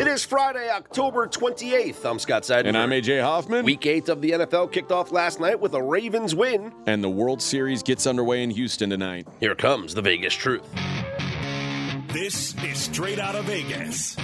It is Friday, October 28th. I'm Scott Seidenberg. And I'm A.J. Hoffman. Week 8 of the NFL kicked off last night with a Ravens win. And the World Series gets underway in Houston tonight. Here comes the Vegas Truth. This is Straight Outta Vegas.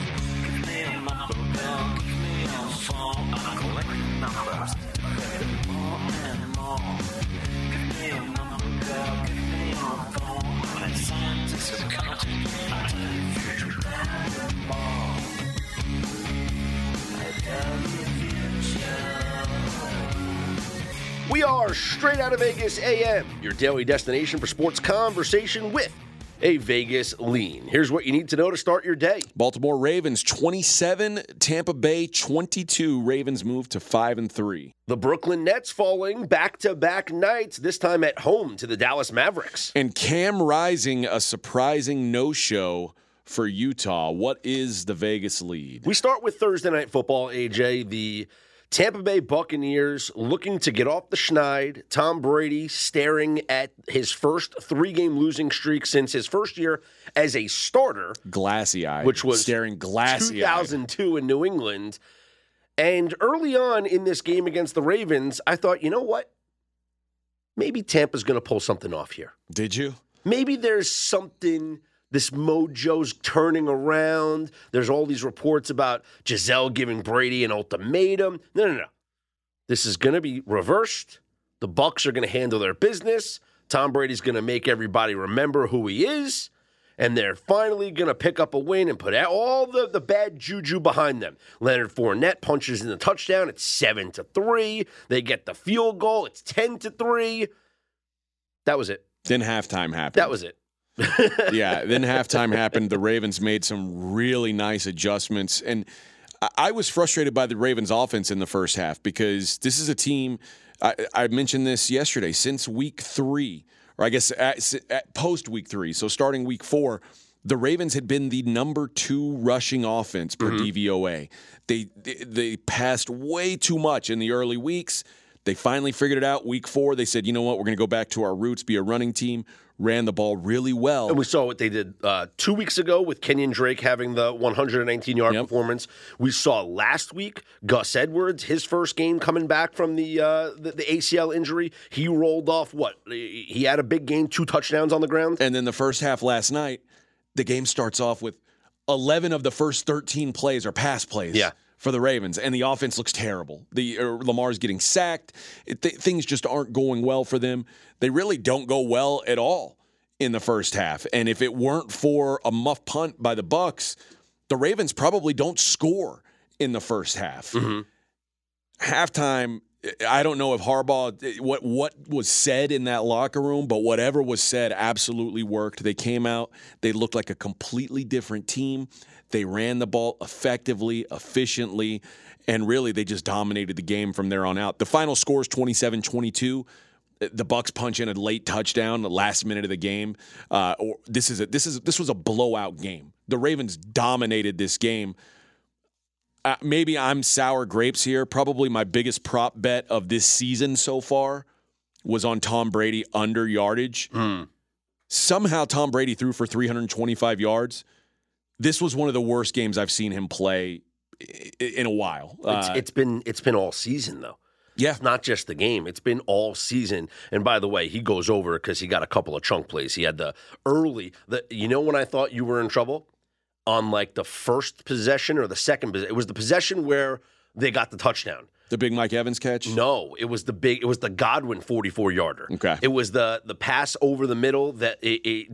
We are Straight Outta Vegas AM, your daily destination for sports conversation with a Vegas lean. Here's what you need to know to start your day. Baltimore Ravens 27, Tampa Bay 22. Ravens move to 5-3. The Brooklyn Nets falling back-to-back nights, this time at home to the Dallas Mavericks. And Cam Rising, a surprising no-show for Utah. What is the Vegas lead? We start with Thursday Night Football, AJ. The Tampa Bay Buccaneers looking to get off the schneid. Tom Brady staring at his first three-game losing streak since his first year as a starter. Glassy-eyed. Which was staring glassy-eyed. 2002 in New England. And early on in this game against the Ravens, I thought, you know what? Maybe Tampa's going to pull something off here. Did you? Maybe there's something. This mojo's turning around. There's all these reports about Gisele giving Brady an ultimatum. No. This is going to be reversed. The Bucs are going to handle their business. Tom Brady's going to make everybody remember who he is. And they're finally going to pick up a win and put all the bad juju behind them. Leonard Fournette punches in the touchdown. It's 7-3. They get the field goal. It's 10-3. That was it. Then halftime happened. That was it. Yeah, then halftime happened. The Ravens made some really nice adjustments. And I was frustrated by the Ravens offense in the first half because this is a team, I mentioned this yesterday, since week three, or I guess at post week three, so starting week four, the Ravens had been the number 2 rushing offense per DVOA. They passed way too much in the early weeks. They finally figured it out week four. They said, you know what, we're going to go back to our roots, be a running team. Ran the ball really well. And we saw what they did 2 weeks ago with Kenyon Drake having the 119-yard performance. We saw last week Gus Edwards, his first game coming back from the ACL injury. He rolled off what? He had a big game, 2 touchdowns on the ground. And then the first half last night, the game starts off with 11 of the first 13 plays are pass plays. Yeah. For the Ravens, and the offense looks terrible. Lamar's getting sacked. Things just aren't going well for them. They really don't go well at all in the first half. And if it weren't for a muff punt by the Bucs, the Ravens probably don't score in the first half. Mm-hmm. Halftime, I don't know if Harbaugh, what was said in that locker room, but whatever was said absolutely worked. They came out. They looked like a completely different team. They ran the ball effectively, efficiently, and really they just dominated the game from there on out. The final score is 27-22. The Bucs punch in a late touchdown, the last minute of the game. This was a blowout game. The Ravens dominated this game. Maybe I'm sour grapes here. Probably my biggest prop bet of this season so far was on Tom Brady under yardage. Mm. Somehow Tom Brady threw for 325 yards. This was one of the worst games I've seen him play in a while. It's been all season, though. Yeah. It's not just the game. It's been all season. And by the way, he goes over because he got a couple of chunk plays. He had you know when I thought you were in trouble? On like the first possession or the second possession. It was the possession where they got the touchdown. The big Mike Evans catch? No, it was the Godwin 44-yarder. Okay. It was the pass over the middle that he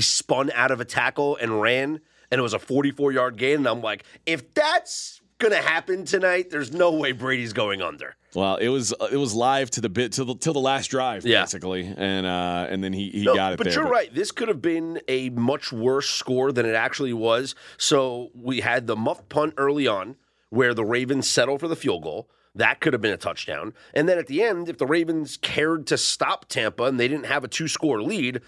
spun out of a tackle and ran, and it was a 44-yard gain. And I'm like, if that's gonna happen tonight, there's no way Brady's going under. Well, it was live to the bit till the last drive, basically, and then he got it. But there, you're right. This could have been a much worse score than it actually was. So we had the muff punt early on, where the Ravens settle for the field goal. That could have been a touchdown. And then at the end, if the Ravens cared to stop Tampa and they didn't have a 2-score lead,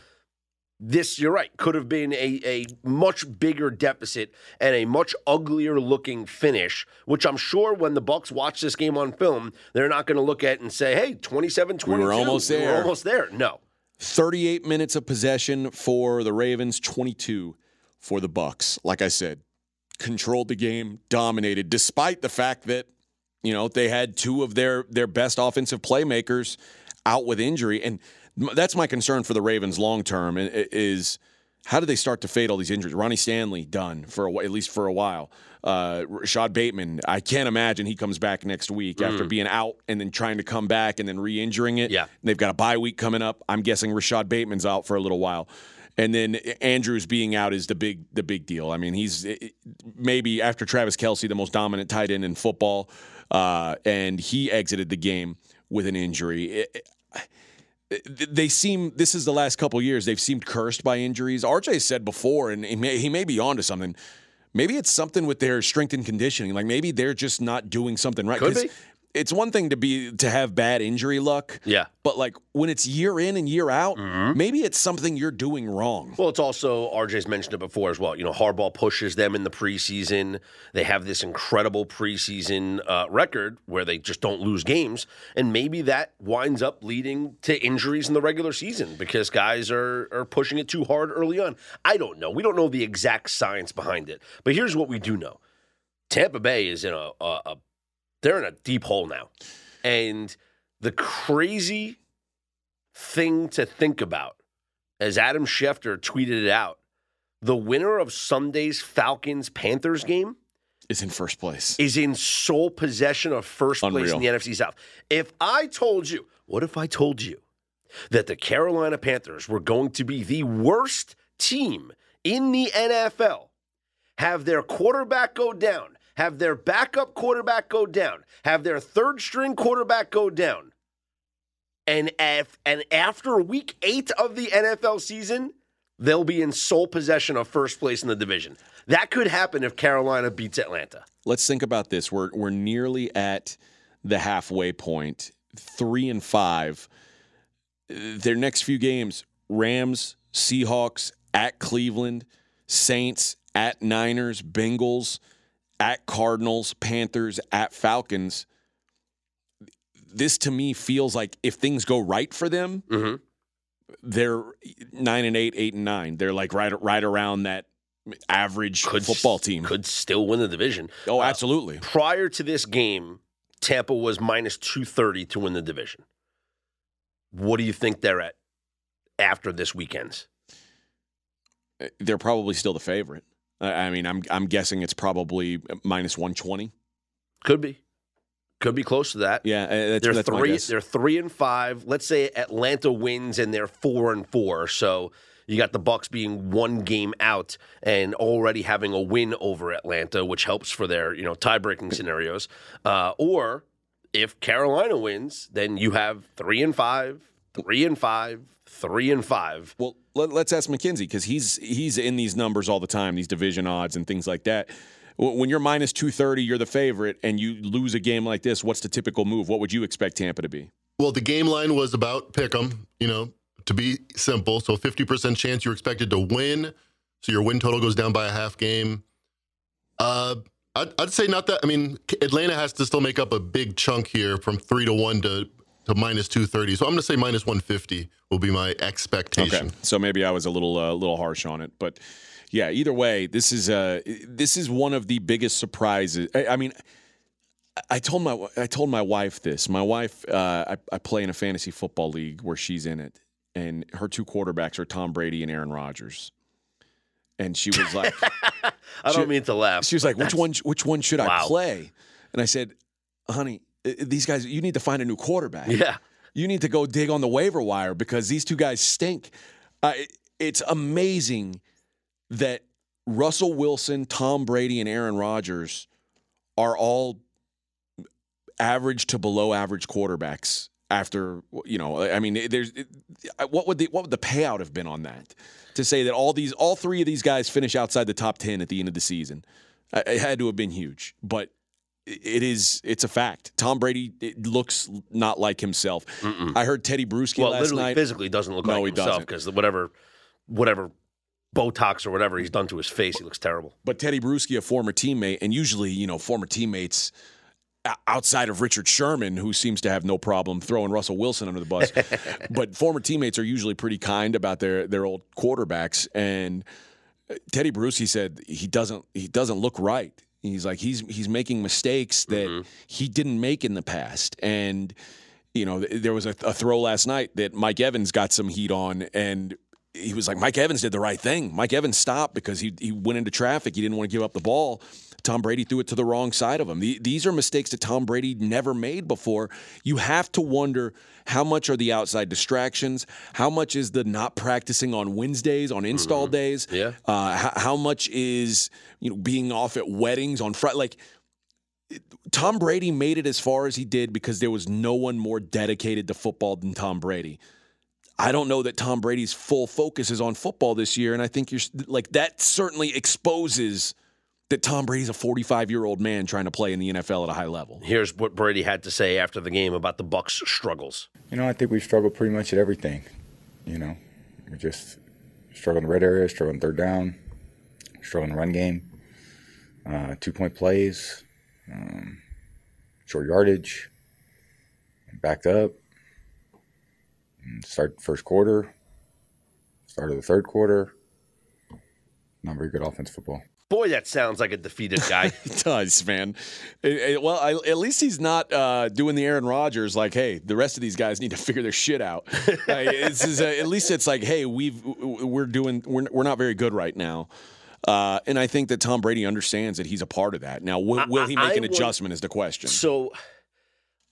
this, you're right, could have been a much bigger deficit and a much uglier-looking finish, which I'm sure when the Bucs watch this game on film, they're not going to look at and say, hey, 27-22. We were almost there. No. 38 minutes of possession for the Ravens, 22 for the Bucs. Like I said, controlled the game, dominated, despite the fact that, you know, they had two of their best offensive playmakers out with injury. And that's my concern for the Ravens long term is how do they start to fade all these injuries? Ronnie Stanley done for at least for a while. Rashad Bateman, I can't imagine he comes back next week after being out and then trying to come back and then re-injuring it. Yeah. And they've got a bye week coming up. I'm guessing Rashad Bateman's out for a little while. And then Andrews being out is the big deal. I mean, he's maybe after Travis Kelce, the most dominant tight end in football, and he exited the game with an injury. This is the last couple of years, they've seemed cursed by injuries. RJ said before, and he may be onto something. Maybe it's something with their strength and conditioning. Like maybe they're just not doing something right. Could be. It's one thing to have bad injury luck. Yeah. But like when it's year in and year out, maybe it's something you're doing wrong. Well, it's also, RJ's mentioned it before as well. You know, Harbaugh pushes them in the preseason. They have this incredible preseason record where they just don't lose games. And maybe that winds up leading to injuries in the regular season because guys are pushing it too hard early on. I don't know. We don't know the exact science behind it. But here's what we do know. Tampa Bay is in they're in a deep hole now. And the crazy thing to think about, as Adam Schefter tweeted it out, the winner of Sunday's Falcons-Panthers game is in first place. Is in sole possession of first place in the NFC South. What if I told you that the Carolina Panthers were going to be the worst team in the NFL, have their quarterback go down, have their backup quarterback go down, have their third-string quarterback go down, and after Week 8 of the NFL season, they'll be in sole possession of first place in the division. That could happen if Carolina beats Atlanta. Let's think about this. We're nearly at the halfway point, 3-5. Their next few games, Rams, Seahawks, at Cleveland, Saints, at Niners, Bengals, at Cardinals, Panthers, at Falcons. This to me feels like if things go right for them, they're 9-8, 8-9. They're like right around that average football team. Could still win the division. Oh, absolutely. Prior to this game, Tampa was minus 230 to win the division. What do you think they're at after this weekend's? They're probably still the favorite. I mean, I'm guessing it's probably minus 120. Could be close to that. Yeah, that's my guess. They're 3-5. Let's say Atlanta wins and they're 4-4. So you got the Bucs being one game out and already having a win over Atlanta, which helps for their tie-breaking scenarios. Or if Carolina wins, then you have 3-5. 3-5. Well, let's ask McKenzie because he's in these numbers all the time, these division odds and things like that. When you're minus 230, you're the favorite, and you lose a game like this, what's the typical move? What would you expect Tampa to be? Well, the game line was about pick 'em, to be simple. So 50% chance you're expected to win. So your win total goes down by a half game. I'd say not that. I mean, Atlanta has to still make up a big chunk here from 3-1 to minus 230. So I'm going to say minus 150 will be my expectation. Okay. So maybe I was a little harsh on it. But, yeah, either way, this is one of the biggest surprises. I mean, I told my wife this. My wife, I play in a fantasy football league where she's in it, and her two quarterbacks are Tom Brady and Aaron Rodgers. And she was like... I don't mean to laugh. She was like, which one should I play? And I said, honey... These guys, you need to find a new quarterback. Yeah. You need to go dig on the waiver wire because these two guys stink. It's amazing that Russell Wilson, Tom Brady, and Aaron Rodgers are all average to below average quarterbacks after, I mean, what would the payout have been on that to say that all three of these guys finish outside the top 10 at the end of the season? It had to have been huge, but it's a fact. Tom Brady looks not like himself. I heard Teddy Bruschi last night. Physically doesn't look like himself because whatever Botox or whatever he's done to his face, he looks terrible. But Teddy Bruschi, a former teammate, and usually, former teammates outside of Richard Sherman, who seems to have no problem throwing Russell Wilson under the bus, but former teammates are usually pretty kind about their old quarterbacks. And Teddy Bruschi said he doesn't look right. He's like he's making mistakes that he didn't make in the past. And you know, there was a throw last night that Mike Evans got some heat on, and he was like, Mike Evans did the right thing. Mike Evans stopped because he went into traffic. He didn't want to give up the ball. Tom Brady threw it to the wrong side of him. These are mistakes that Tom Brady never made before. You have to wonder, how much are the outside distractions? How much is the not practicing on Wednesdays, on install days? Yeah. How much is being off at weddings on Friday? Like, Tom Brady made it as far as he did because there was no one more dedicated to football than Tom Brady. I don't know that Tom Brady's full focus is on football this year, and I think that certainly exposes that Tom Brady's a 45-year-old man trying to play in the NFL at a high level. Here's what Brady had to say after the game about the Bucs' struggles. I think we've struggled pretty much at everything. We just struggled in the red area, struggled in third down, struggled in the run game, two-point plays, short yardage, backed up. Start first quarter, start of the third quarter. Not very good offense football. Boy, that sounds like a defeated guy. It does, man. At least he's not doing the Aaron Rodgers. Like, hey, the rest of these guys need to figure their shit out. At least it's like, hey, we're not very good right now. And I think that Tom Brady understands that he's a part of that. Now, will he make an adjustment is the question. So,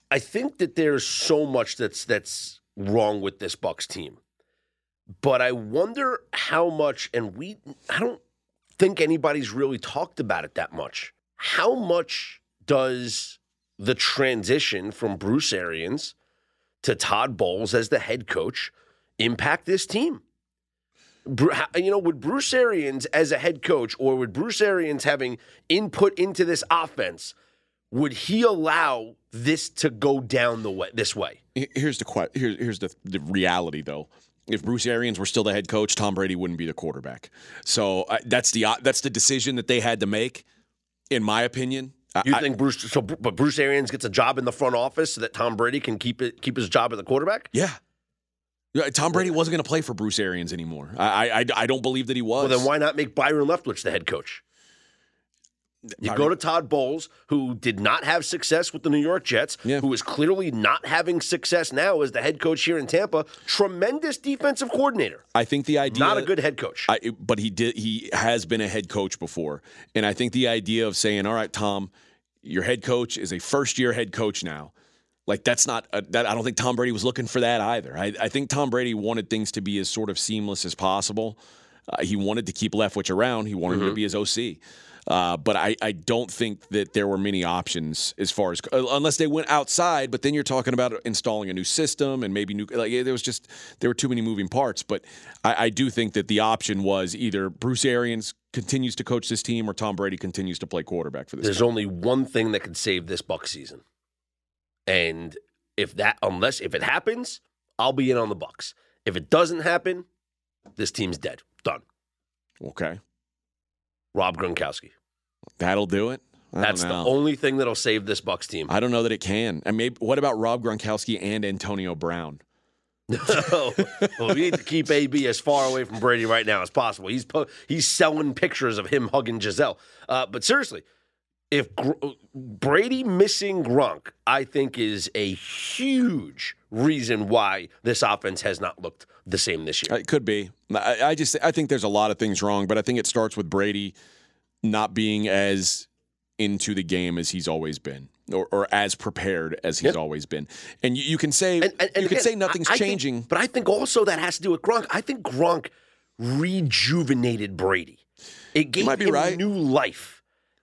I think that there's so much that's wrong with this Bucs team. But I wonder how much, and I don't think anybody's really talked about it that much. How much does the transition from Bruce Arians to Todd Bowles as the head coach impact this team? Would Bruce Arians as a head coach, or would Bruce Arians having input into this offense, would he allow this to go down this way? Here's the reality, though. If Bruce Arians were still the head coach, Tom Brady wouldn't be the quarterback. So that's the decision that they had to make, in my opinion. But Bruce Arians gets a job in the front office so that Tom Brady can keep his job at the quarterback? Yeah. Tom Brady wasn't going to play for Bruce Arians anymore. I don't believe that he was. Well, then why not make Byron Leftwich the head coach? You go to Todd Bowles, who did not have success with the New York Jets, who is clearly not having success now as the head coach here in Tampa. Tremendous defensive coordinator. I think the idea, not a good head coach, but he has been a head coach before, and I think the idea of saying, "All right, Tom, your head coach is a first-year head coach now," like that's not that. I don't think Tom Brady was looking for that either. I think Tom Brady wanted things to be as sort of seamless as possible. He wanted to keep Leftwich around. He wanted him to be his OC. But I don't think that there were many options as far as unless they went outside. But then you're talking about installing a new system and maybe there were too many moving parts. But I do think that the option was either Bruce Arians continues to coach this team or Tom Brady continues to play quarterback for this. There's only one thing that can save this Bucs season, and if it happens, I'll be in on the Bucs. If it doesn't happen, this team's dead, done. Okay. Rob Gronkowski. That'll do it? That's the only thing that'll save this Bucs team. I don't know that it can. And maybe, what about Rob Gronkowski and Antonio Brown? No. Well, we need to keep AB as far away from Brady right now as possible. He's selling pictures of him hugging Giselle. But seriously, if Brady missing Gronk, I think is a huge reason why this offense has not looked the same this year. It could be. I think there's a lot of things wrong, but I think it starts with Brady not being as into the game as he's always been, or as prepared as he's always been. And you can say nothing's changing, but I think also that has to do with Gronk. I think Gronk rejuvenated Brady. It gave him new life.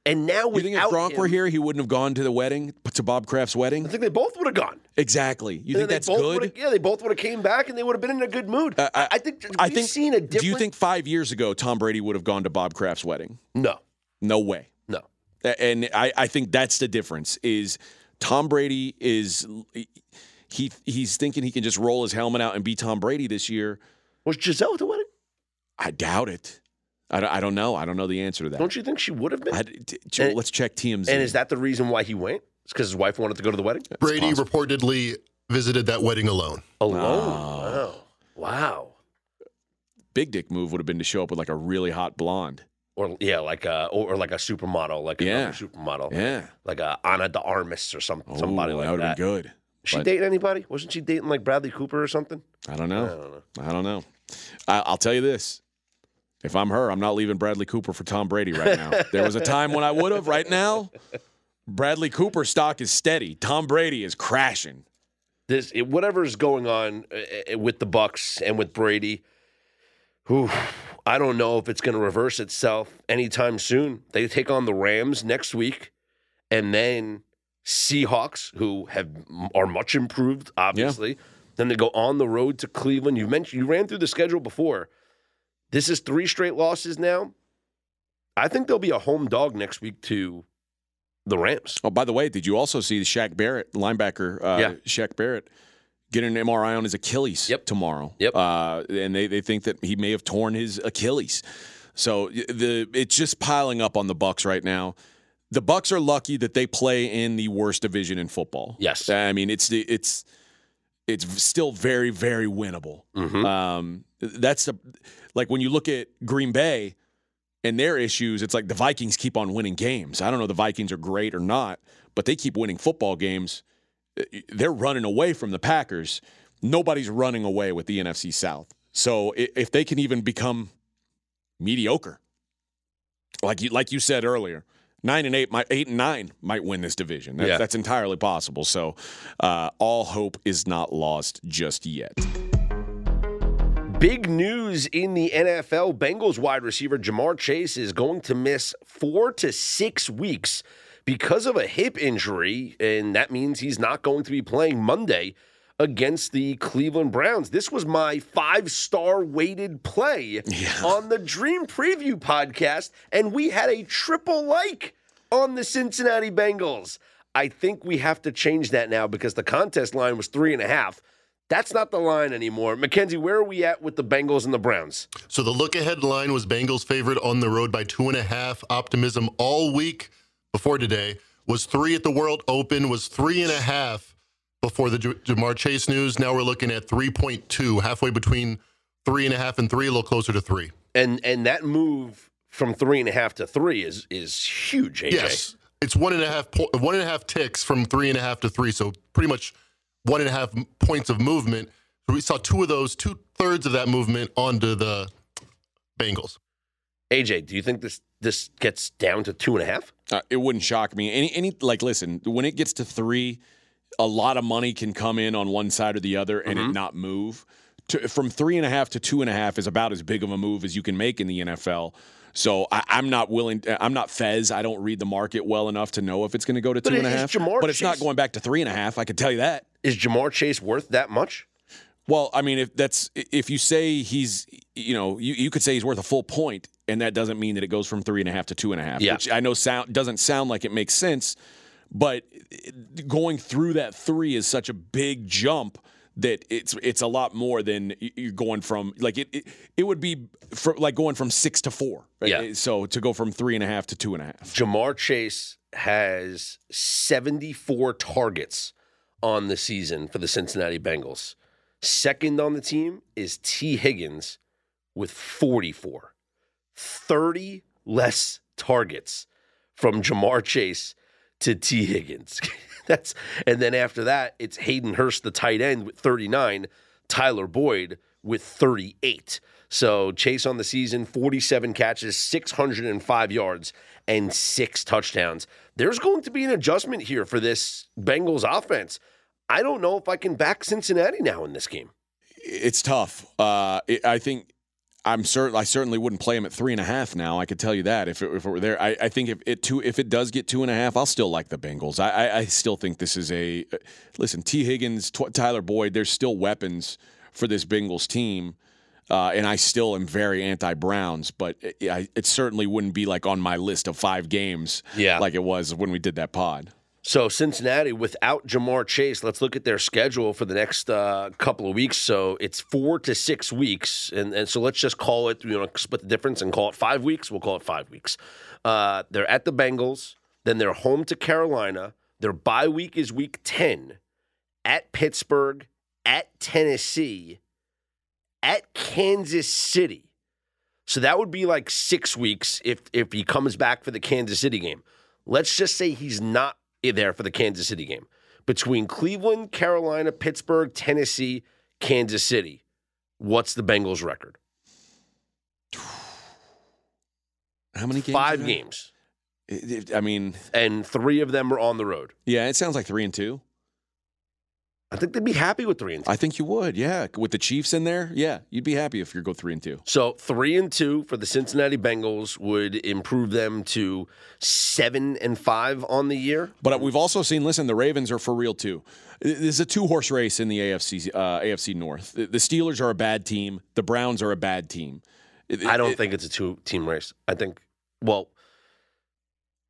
And now without him, you think if Gronk were here, he wouldn't have gone to the wedding, to Bob Kraft's wedding? I think they both would have gone. Exactly. You think that's good? Yeah, they both would have came back, and they would have been in a good mood. I think we've seen a different. Do you think 5 years ago Tom Brady would have gone to Bob Kraft's wedding? No. No way. No. And I think that's the difference. Is Tom Brady he's thinking he can just roll his helmet out and be Tom Brady this year. Was Giselle at the wedding? I doubt it. I don't know. I don't know the answer to that. Don't you think she would have been? Let's check TMZ. And is that the reason why he went? It's because his wife wanted to go to the wedding? Brady reportedly visited that wedding alone. Alone? Wow. big dick move would have been to show up with like a really hot blonde. Or yeah, like a like a supermodel, like another supermodel, like a Ana de Armas or somebody like that. That would be good. She dating anybody? Wasn't she dating like Bradley Cooper or something? I don't know. I'll tell you this: if I'm her, I'm not leaving Bradley Cooper for Tom Brady right now. There was a time when I would have. Right now, Bradley Cooper stock is steady. Tom Brady is crashing. This whatever's going on with the Bucs and with Brady. I don't know if it's going to reverse itself anytime soon. They take on the Rams next week, and then Seahawks, who are much improved, obviously. Yeah. Then they go on the road to Cleveland. You ran through the schedule before. This is 3 straight losses now. I think there'll be a home dog next week to the Rams. Oh, by the way, did you also see the Shaq Barrett, linebacker? Shaq Barrett. Get an MRI on his Achilles tomorrow. And they think that he may have torn his Achilles. So it's just piling up on the Bucs right now. The Bucs are lucky that they play in the worst division in football. Yes. I mean, it's still very, very winnable. Mm-hmm. Like when you look at Green Bay and their issues, it's like the Vikings keep on winning games. I don't know if the Vikings are great or not, but they keep winning football games. They're running away from the Packers. Nobody's running away with the NFC South. So if they can even become mediocre, like you said earlier, 8 and 9 might win this division. That's entirely possible. So all hope is not lost just yet. Big news in the NFL. Bengals wide receiver Ja'Marr Chase is going to miss 4 to 6 weeks because of a hip injury, and that means he's not going to be playing Monday against the Cleveland Browns. This was my 5-star weighted play on the Dream Preview podcast, and we had a triple like on the Cincinnati Bengals. I think we have to change that now because the contest line was 3.5. That's not the line anymore. Mackenzie, where are we at with the Bengals and the Browns? So the look-ahead line was Bengals favored on the road by 2.5. Optimism all week before today was 3 at the World Open, was 3.5 before the Ja'Marr Chase news. Now we're looking at 3.2, halfway between 3.5 and 3, a little closer to 3. And that move from 3.5 to 3 is huge, AJ. Yes, it's 1.5 ticks from 3.5 to 3, so pretty much 1.5 points of movement. So we saw 2 of those, 2/3 of that movement onto the Bengals. AJ, do you think this gets down to 2.5? It wouldn't shock me. Listen, when it gets to 3, a lot of money can come in on one side or the other and it not move. From 3.5 to 2.5 is about as big of a move as you can make in the NFL. So I'm not Fez. I don't read the market well enough to know if it's going to go to 2.5. But it's not going back to 3.5. I can tell you that. Is Ja'Marr Chase worth that much? Well, I mean, if you say he's, you could say he's worth a full point, and that doesn't mean that it goes from 3.5 to 2.5, which I know doesn't sound like it makes sense, but going through that 3 is such a big jump that it's a lot more than you're going from, like it would be like going from 6 to 4. Right? Yeah. So to go from 3.5 to 2.5. Ja'Marr Chase has 74 targets on the season for the Cincinnati Bengals. Second on the team is T. Higgins with 44. 30 less targets from Ja'Marr Chase to T. Higgins. And then after that, it's Hayden Hurst, the tight end, with 39. Tyler Boyd with 38. So Chase on the season, 47 catches, 605 yards, and 6 touchdowns. There's going to be an adjustment here for this Bengals offense. I don't know if I can back Cincinnati now in this game. It's tough. I certainly wouldn't play him at 3.5 now. I could tell you that if it were there. I think if it does get 2.5, I'll still like the Bengals. I still think this is listen. T. Higgins, Tyler Boyd, there's still weapons for this Bengals team, and I still am very anti-Browns, but it certainly wouldn't be like on my list of 5 games, like it was when we did that pod. So Cincinnati, without Ja'Marr Chase, let's look at their schedule for the next couple of weeks. So it's 4 to 6 weeks, and so let's just call it, split the difference and call it 5 weeks. We'll call it 5 weeks. They're at the Bengals. Then they're home to Carolina. Their bye week is week 10. At Pittsburgh, at Tennessee, at Kansas City. So that would be like 6 weeks if he comes back for the Kansas City game. Let's just say he's not there for the Kansas City game. Between Cleveland, Carolina, Pittsburgh, Tennessee, Kansas City, what's the Bengals' record? How many games? 5 games. I mean, and 3 of them are on the road. Yeah, it sounds like 3-2. I think they'd be happy with 3-2. I think you would, yeah. With the Chiefs in there, yeah, you'd be happy if you go 3-2. So 3-2 for the Cincinnati Bengals would improve them to 7-5 on the year. But we've also seen, listen, the Ravens are for real too. This is a two-horse race in the AFC North. The Steelers are a bad team. The Browns are a bad team. I don't think it's a two-team race. I think, well,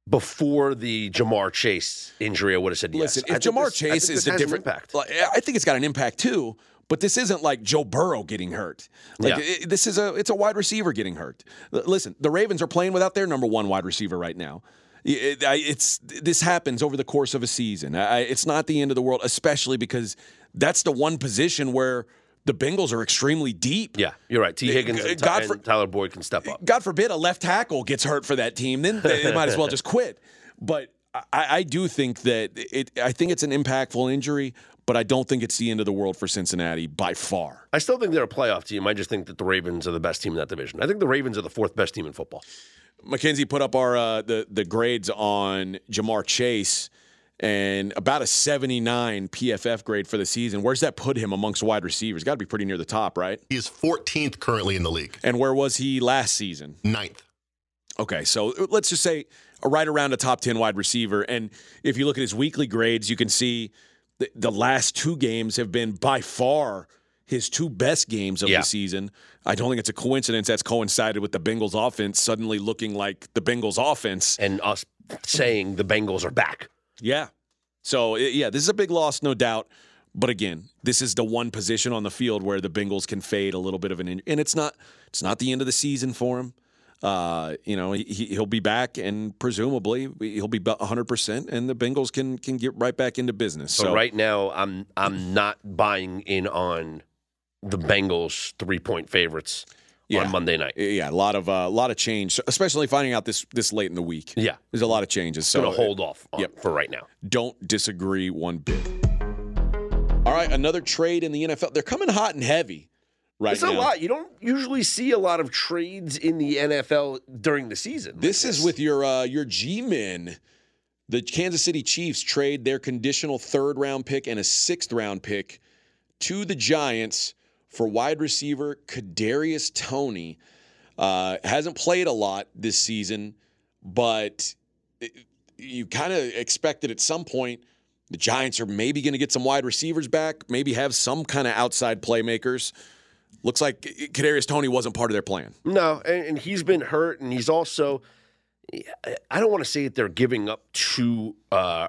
before the Ja'Marr Chase injury, I would have said yes. Listen, if Ja'Marr Chase is the different impact, I think it's got an impact too. But this isn't like Joe Burrow getting hurt. Like this is it's a wide receiver getting hurt. Listen, the Ravens are playing without their number 1 wide receiver right now. This happens over the course of a season. It's not the end of the world, especially because that's the one position where the Bengals are extremely deep. Yeah, you're right. T. Higgins and Tyler Boyd can step up. God forbid a left tackle gets hurt for that team. Then they might as well just quit. But I do think that I think it's an impactful injury, but I don't think it's the end of the world for Cincinnati by far. I still think they're a playoff team. I just think that the Ravens are the best team in that division. I think the Ravens are the 4th best team in football. McKenzie put up our the grades on Ja'Marr Chase, and about a 79 PFF grade for the season. Where's that put him amongst wide receivers? Got to be pretty near the top, right? He is 14th currently in the league. And where was he last season? 9th. Okay, so let's just say right around a top 10 wide receiver. And if you look at his weekly grades, you can see the last 2 games have been by far his 2 best games of the season. I don't think it's a coincidence that's coincided with the Bengals offense suddenly looking like the Bengals offense. And us saying the Bengals are back. Yeah. So, yeah, this is a big loss, no doubt. But, again, this is the one position on the field where the Bengals can fade a little bit of an injury. And it's not the end of the season for him. He'll be back, and presumably he'll be 100%, and the Bengals can get right back into business. So right now I'm not buying in on the Bengals 3-point favorites on Monday night. Yeah, a lot of change, especially finding out this late in the week. Yeah. There's a lot of changes. So going to hold off for right now. Don't disagree one bit. All right, another trade in the NFL. They're coming hot and heavy right now. It's a lot. You don't usually see a lot of trades in the NFL during the season. This is with your G-men. The Kansas City Chiefs trade their conditional 3rd-round pick and a 6th-round pick to the Giants for wide receiver Kadarius Toney. Hasn't played a lot this season, but you kind of expected at some point the Giants are maybe going to get some wide receivers back, maybe have some kind of outside playmakers. Looks like Kadarius Toney wasn't part of their plan. No, and he's been hurt, and he's also – I don't want to say that they're giving up too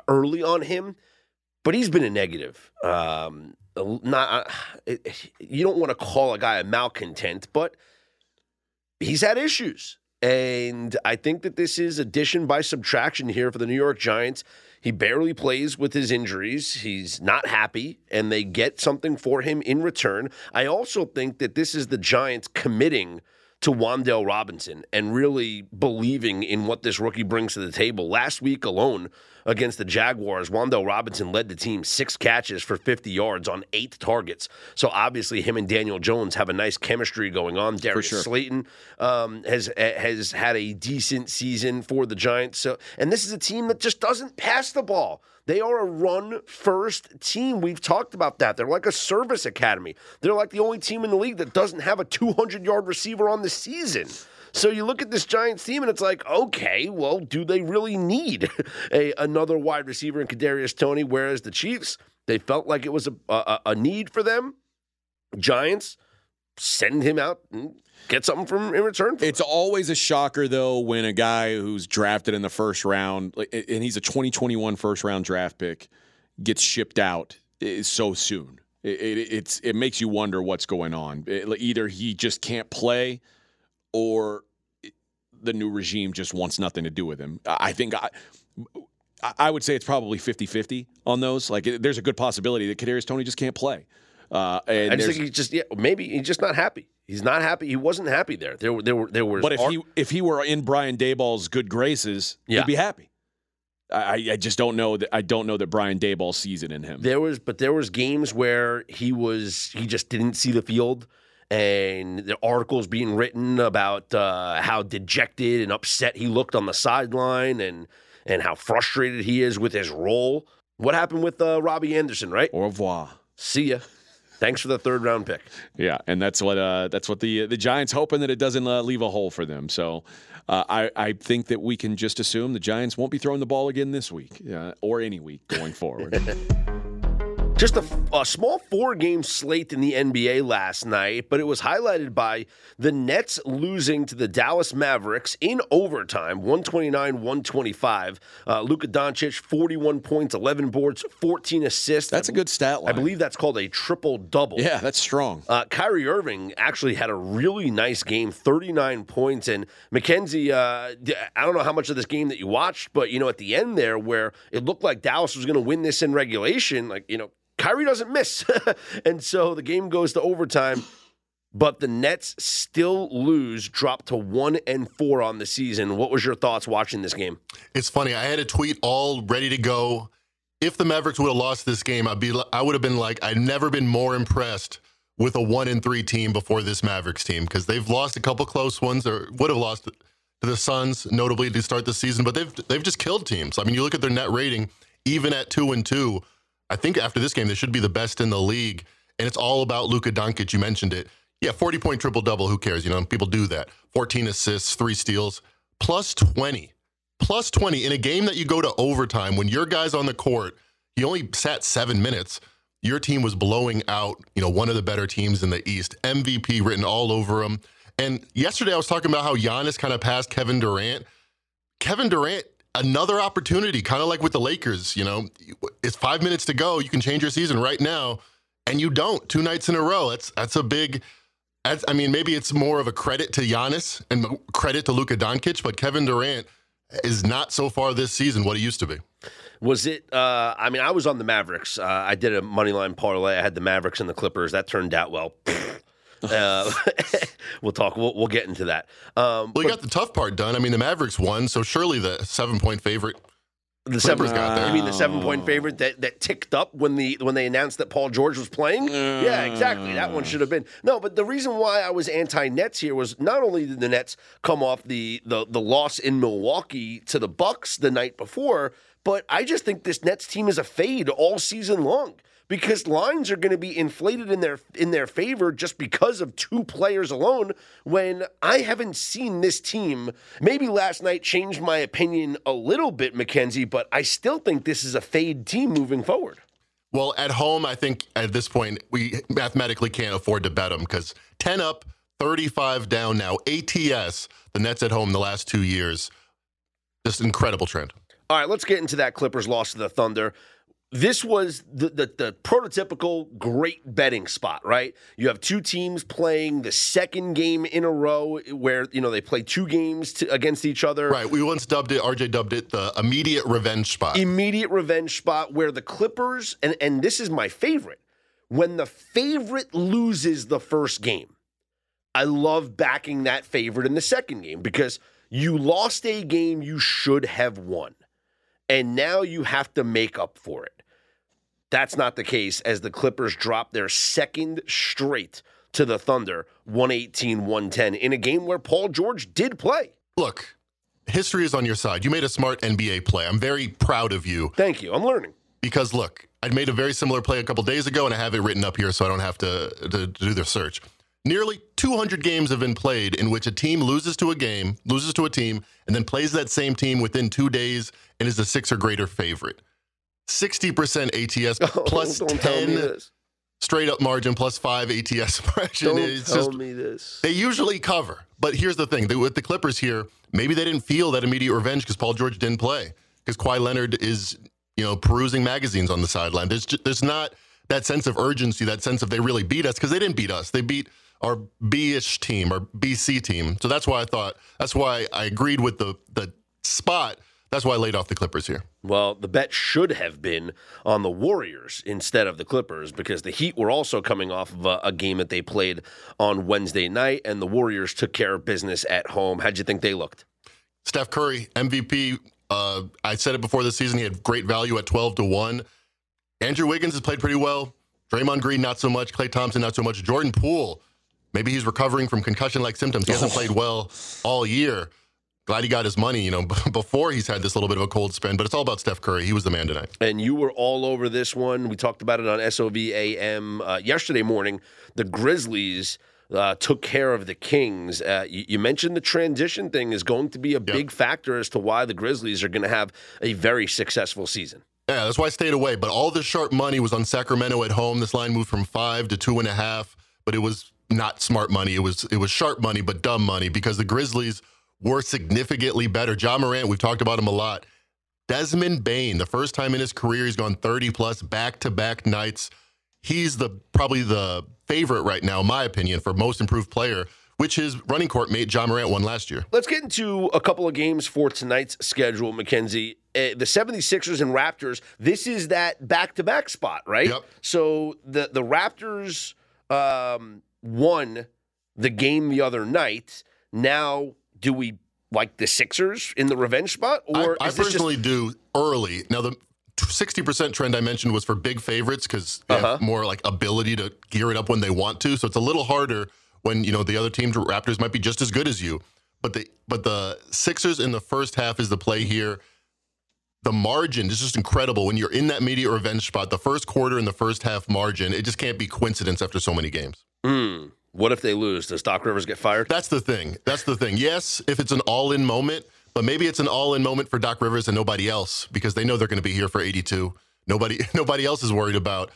early on him, but he's been a negative. You don't want to call a guy a malcontent, but he's had issues. And I think that this is addition by subtraction here for the New York Giants. He barely plays with his injuries. He's not happy, and they get something for him in return. I also think that this is the Giants committing to Wan'Dale Robinson and really believing in what this rookie brings to the table. Last week alone against the Jaguars, Wan'Dale Robinson led the team 6 catches for 50 yards on 8 targets. So obviously him and Daniel Jones have a nice chemistry going on. Darius Slayton has had a decent season for the Giants. So, and this is a team that just doesn't pass the ball. They are a run-first team. We've talked about that. They're like a service academy. They're like the only team in the league that doesn't have a 200-yard receiver on the season. So you look at this Giants team, and it's like, okay, well, do they really need another wide receiver in Kadarius Toney? Whereas the Chiefs, they felt like it was a need for them. Giants send him out and get something in return for him. Always a shocker, though, when a guy who's drafted in the first round, and he's a 2021 first-round draft pick, gets shipped out so soon. It makes you wonder what's going on. Either he just can't play or the new regime just wants nothing to do with him. I think I would say it's probably 50-50 on those. Like, there's a good possibility that Kadarius Toney just can't play. And I just think he's just maybe he's just not happy. He's not happy. He wasn't happy there. There were. But if he were in Brian Daboll's good graces, he'd be happy. I just don't know that Brian Daboll sees it in him. There was games where he just didn't see the field, and the articles being written about how dejected and upset he looked on the sideline, and how frustrated he is with his role. What happened with Robbie Anderson, right? Au revoir. See ya. Thanks for the third-round pick. Yeah, and that's what the Giants hoping that it doesn't leave a hole for them. So I think that we can just assume the Giants won't be throwing the ball again this week or any week going forward. Just a small four-game slate in the NBA last night, but it was highlighted by the Nets losing to the Dallas Mavericks in overtime, 129-125. Luka Doncic, 41 points, 11 boards, 14 assists. That's a good stat line. I believe that's called a triple-double. Yeah, that's strong. Kyrie Irving actually had a really nice game, 39 points. And McKenzie, I don't know how much of this game that you watched, but, at the end there where it looked like Dallas was going to win this in regulation, Kyrie doesn't miss, and so the game goes to overtime, but the Nets still lose, drop to 1-4 on the season. What was your thoughts watching this game? It's funny. I had a tweet all ready to go. If the Mavericks would have lost this game, I would have been like, I'd never been more impressed with a 1-3 team before this Mavericks team, because they've lost a couple close ones, or would have lost to the Suns, notably to start the season, but they've just killed teams. I mean, you look at their net rating, even at 2-2. I think after this game, they should be the best in the league. And it's all about Luka Doncic. You mentioned it. Yeah, 40-point triple-double. Who cares? People do that. 14 assists, 3 steals, plus 20. Plus 20 in a game that you go to overtime. When your guy's on the court, he only sat 7 minutes. Your team was blowing out, one of the better teams in the East. MVP written all over him. And yesterday I was talking about how Giannis kind of passed Kevin Durant. Kevin Durant, another opportunity, kind of like with the Lakers, it's 5 minutes to go. You can change your season right now, and you don't. 2 nights in a row. That's a big – maybe it's more of a credit to Giannis and credit to Luka Doncic, but Kevin Durant is not so far this season what he used to be. Was it I was on the Mavericks. I did a moneyline parlay. I had the Mavericks and the Clippers. That turned out well. We'll talk. We'll get into that. You got the tough part done. The Mavericks won, so surely the 7-point favorite. The Clippers got there. You mean the 7-point favorite that ticked up when they announced that Paul George was playing? Yeah, exactly. That one should have been. No, but the reason why I was anti-Nets here was not only did the Nets come off the loss in Milwaukee to the Bucks the night before, but I just think this Nets team is a fade all season long. Because lines are going to be inflated in their favor just because of 2 players alone, when I haven't seen this team. Maybe last night changed my opinion a little bit, McKenzie, but I still think this is a fade team moving forward. Well, at home, I think at this point, we mathematically can't afford to bet them, because 10 up, 35 down now. ATS, the Nets at home the last 2 years. Just incredible trend. All right, let's get into that Clippers loss to the Thunder. This was the prototypical great betting spot, right? You have 2 teams playing the second game in a row where, they play 2 games against each other. Right. We once dubbed it, RJ dubbed it, the immediate revenge spot. Immediate revenge spot where the Clippers, and this is my favorite, when the favorite loses the first game, I love backing that favorite in the second game, because you lost a game you should have won, and now you have to make up for it. That's not the case, as the Clippers drop their second straight to the Thunder, 118-110, in a game where Paul George did play. Look, history is on your side. You made a smart NBA play. I'm very proud of you. Thank you. I'm learning. Because, look, I made a very similar play a couple days ago, and I have it written up here so I don't have to do the search. Nearly 200 games have been played in which a team loses to a team, and then plays that same team within 2 days and is a 6 or greater favorite. 60% ATS plus 10 straight up margin plus 5 ATS margin. Don't tell me this. They usually cover. But here's the thing. With the Clippers here, maybe they didn't feel that immediate revenge because Paul George didn't play, because Kawhi Leonard is, perusing magazines on the sideline. There's not that sense of urgency, that sense of they really beat us, because they didn't beat us. They beat our B-ish team, our BC team. So that's why I agreed with the spot That's why I laid off the Clippers here. Well, the bet should have been on the Warriors instead of the Clippers because the Heat were also coming off of a game that they played on Wednesday night, and the Warriors took care of business at home. How'd you think they looked? Steph Curry, MVP. I said it before this season. He had great value at 12-1. Andrew Wiggins has played pretty well. Draymond Green, not so much. Klay Thompson, not so much. Jordan Poole, maybe he's recovering from concussion-like symptoms. He hasn't played well all year. Glad he got his money, you know, before he's had this little bit of a cold spin. But it's all about Steph Curry. He was the man tonight. And you were all over this one. We talked about it on SOVAM yesterday morning. The Grizzlies took care of the Kings. You mentioned the transition thing is going to be a big factor as to why the Grizzlies are going to have a very successful season. Yeah, that's why I stayed away. But all the sharp money was on Sacramento at home. This line moved from 5 to 2.5. But it was not smart money. It was sharp money, but dumb money because the Grizzlies were significantly better. John Morant, we've talked about him a lot. Desmond Bane, the first time in his career, he's gone 30-plus back-to-back nights. He's probably the favorite right now, in my opinion, for most improved player, which his running court mate John Morant won last year. Let's get into a couple of games for tonight's schedule, McKenzie. The 76ers and Raptors, this is that back-to-back spot, right? Yep. So the Raptors won the game the other night. Now, do we like the Sixers in the revenge spot? Or I personally do early. Now, the 60% trend I mentioned was for big favorites because they have more like ability to gear it up when they want to. So it's a little harder when, you know, the other team, Raptors, might be just as good as you. But the Sixers in the first half is the play here. The margin is just incredible. When you're in that media revenge spot, the first quarter and the first half margin, it just can't be coincidence after so many games. Mm. What if they lose? Does Doc Rivers get fired? That's the thing. Yes, if it's an all-in moment, but maybe it's an all-in moment for Doc Rivers and nobody else because they know they're going to be here for 82. Nobody else is worried about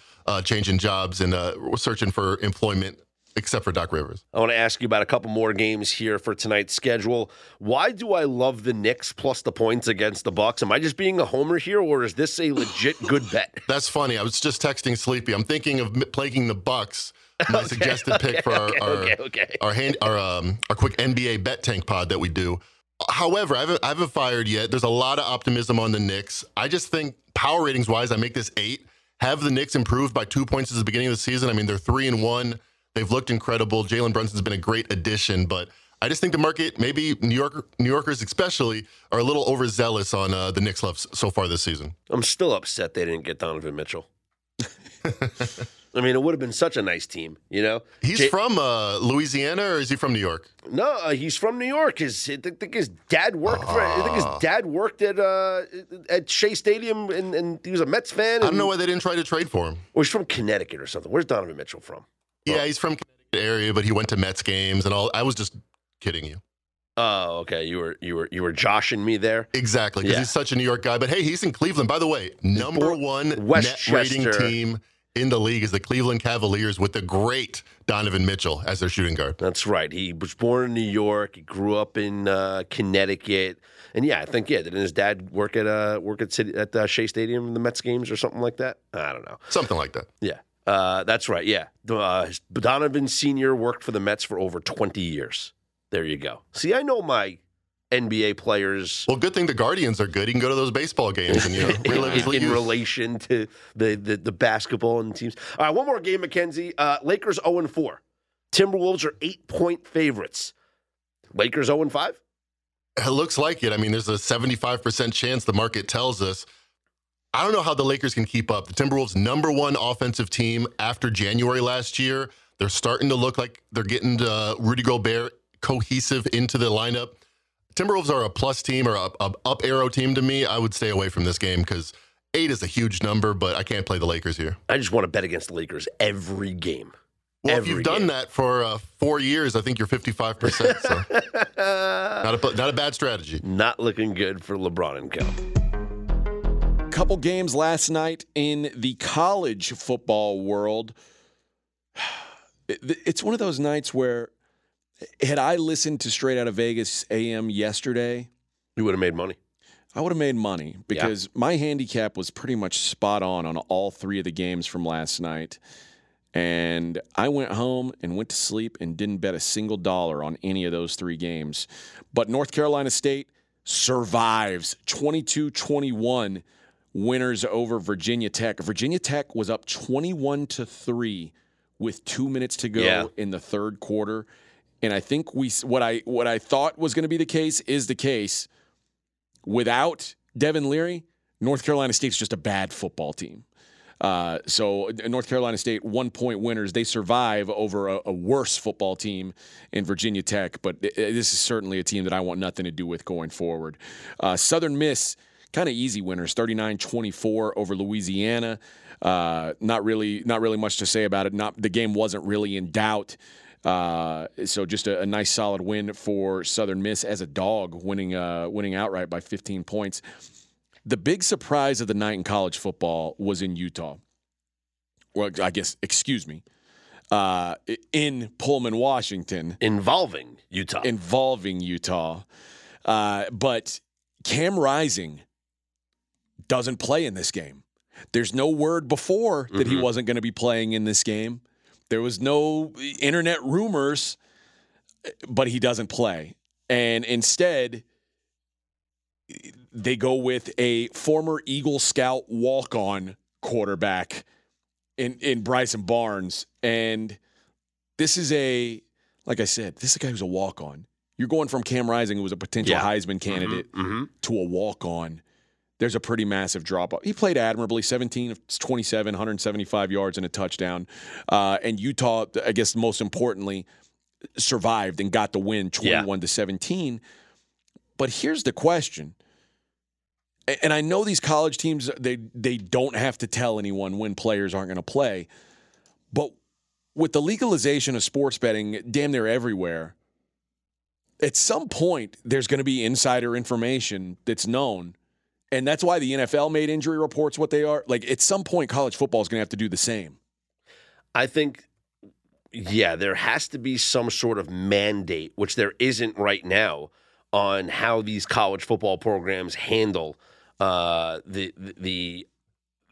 changing jobs and searching for employment except for Doc Rivers. I want to ask you about a couple more games here for tonight's schedule. Why do I love the Knicks plus the points against the Bucks? Am I just being a homer here, or is this a legit good bet? That's funny. I was just texting Sleepy. I'm thinking of plaguing the Bucks. My suggested pick for our quick NBA bet tank pod that we do. However, I haven't fired yet. There's a lot of optimism on the Knicks. I just think power ratings wise, I make this 8. Have the Knicks improved by 2 points since the beginning of the season? I mean, they're 3-1. They've looked incredible. Jalen Brunson's been a great addition, but I just think the market, maybe New Yorkers especially, are a little overzealous on the Knicks love so far this season. I'm still upset they didn't get Donovan Mitchell. I mean, it would have been such a nice team, you know? He's from Louisiana, or is he from New York? No, he's from New York. I think his dad worked at at Shea Stadium, and he was a Mets fan. I don't know why they didn't try to trade for him. Well, he's from Connecticut or something. Where's Donovan Mitchell from? Yeah, he's from Connecticut area, but he went to Mets games and all. I was just kidding you. Oh, okay. You were joshing me there. Exactly, because he's such a New York guy. But hey, he's in Cleveland, by the way. Number one net rating team in the league is the Cleveland Cavaliers with the great Donovan Mitchell as their shooting guard. That's right. He was born in New York. He grew up in Connecticut, and didn't his dad work at Shea Stadium in the Mets games or something like that? I don't know. Something like that. Yeah, that's right. Yeah, Donovan Sr. worked for the Mets for over 20 years. There you go. See, I know my NBA players. Well, good thing the Guardians are good. You can go to those baseball games and, you know, in relation to the basketball and teams. All right, one more game, McKenzie. Lakers 0-4. Timberwolves are 8-point favorites. Lakers 0-5? It looks like it. I mean, there's a 75% chance the market tells us. I don't know how the Lakers can keep up. The Timberwolves, number one offensive team after January last year. They're starting to look like they're getting Rudy Gobert cohesive into the lineup. Timberwolves are a plus team or a up arrow team to me. I would stay away from this game because 8 is a huge number, but I can't play the Lakers here. I just want to bet against the Lakers every game. Well, if you've done that for 4 years, I think you're 55%. So not a bad strategy. Not looking good for LeBron and Co. Couple games last night in the college football world. It's one of those nights where, had I listened to Straight Outta Vegas AM yesterday, you would have made money. I would have made money because my handicap was pretty much spot on all 3 of the games from last night. And I went home and went to sleep and didn't bet a single dollar on any of those 3 games. But North Carolina State survives. 22-21 winners over Virginia Tech. Virginia Tech was up 21-3 with 2 minutes to go in the third quarter. And I think what I thought was going to be the case is the case. Without Devin Leary, North Carolina State's just a bad football team. So North Carolina State, 1-point winners. They survive over a worse football team in Virginia Tech. But this is certainly a team that I want nothing to do with going forward. Southern Miss, kind of easy winners, 39-24 over Louisiana. Not really much to say about it. The game wasn't really in doubt. So just a nice solid win for Southern Miss as a dog, winning outright by 15 points. The big surprise of the night in college football was in Utah. Well, I guess, excuse me, in Pullman, Washington. Involving Utah. But Cam Rising doesn't play in this game. There's no word before that he wasn't going to be playing in this game. There was no internet rumors, but he doesn't play. And instead, they go with a former Eagle Scout walk-on quarterback in Bryson Barnes. And this is this is a guy who's a walk-on. You're going from Cam Rising, who was a potential Heisman candidate, to a walk-on. There's a pretty massive drop-off. He played admirably, 17 of 27, 175 yards and a touchdown. And Utah, I guess most importantly, survived and got the win, 21-17. But here's the question. And I know these college teams, they don't have to tell anyone when players aren't going to play. But with the legalization of sports betting damn near everywhere, at some point there's going to be insider information that's known. And that's why the NFL made injury reports what they are. Like, at some point, college football is going to have to do the same. I think, there has to be some sort of mandate, which there isn't right now, on how these college football programs handle the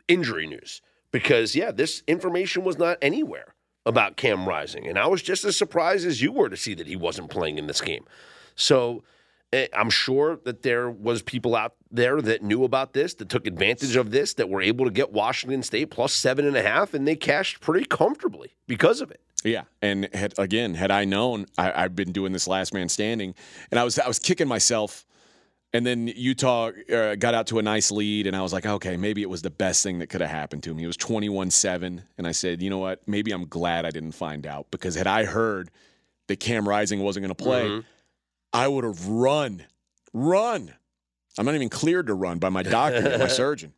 injury news. Because, this information was not anywhere about Cam Rising. And I was just as surprised as you were to see that he wasn't playing in this game. So I'm sure that there was people out there that knew about this, that took advantage of this, that were able to get Washington State plus 7.5, and they cashed pretty comfortably because of it. Yeah, and had I known, I've been doing this last man standing, and I was kicking myself, and then Utah got out to a nice lead, and I was like, okay, maybe it was the best thing that could have happened to me. It was 21-7, and I said, you know what, maybe I'm glad I didn't find out, because had I heard that Cam Rising wasn't going to play, I would have run. I'm not even cleared to run by my doctor, my surgeon.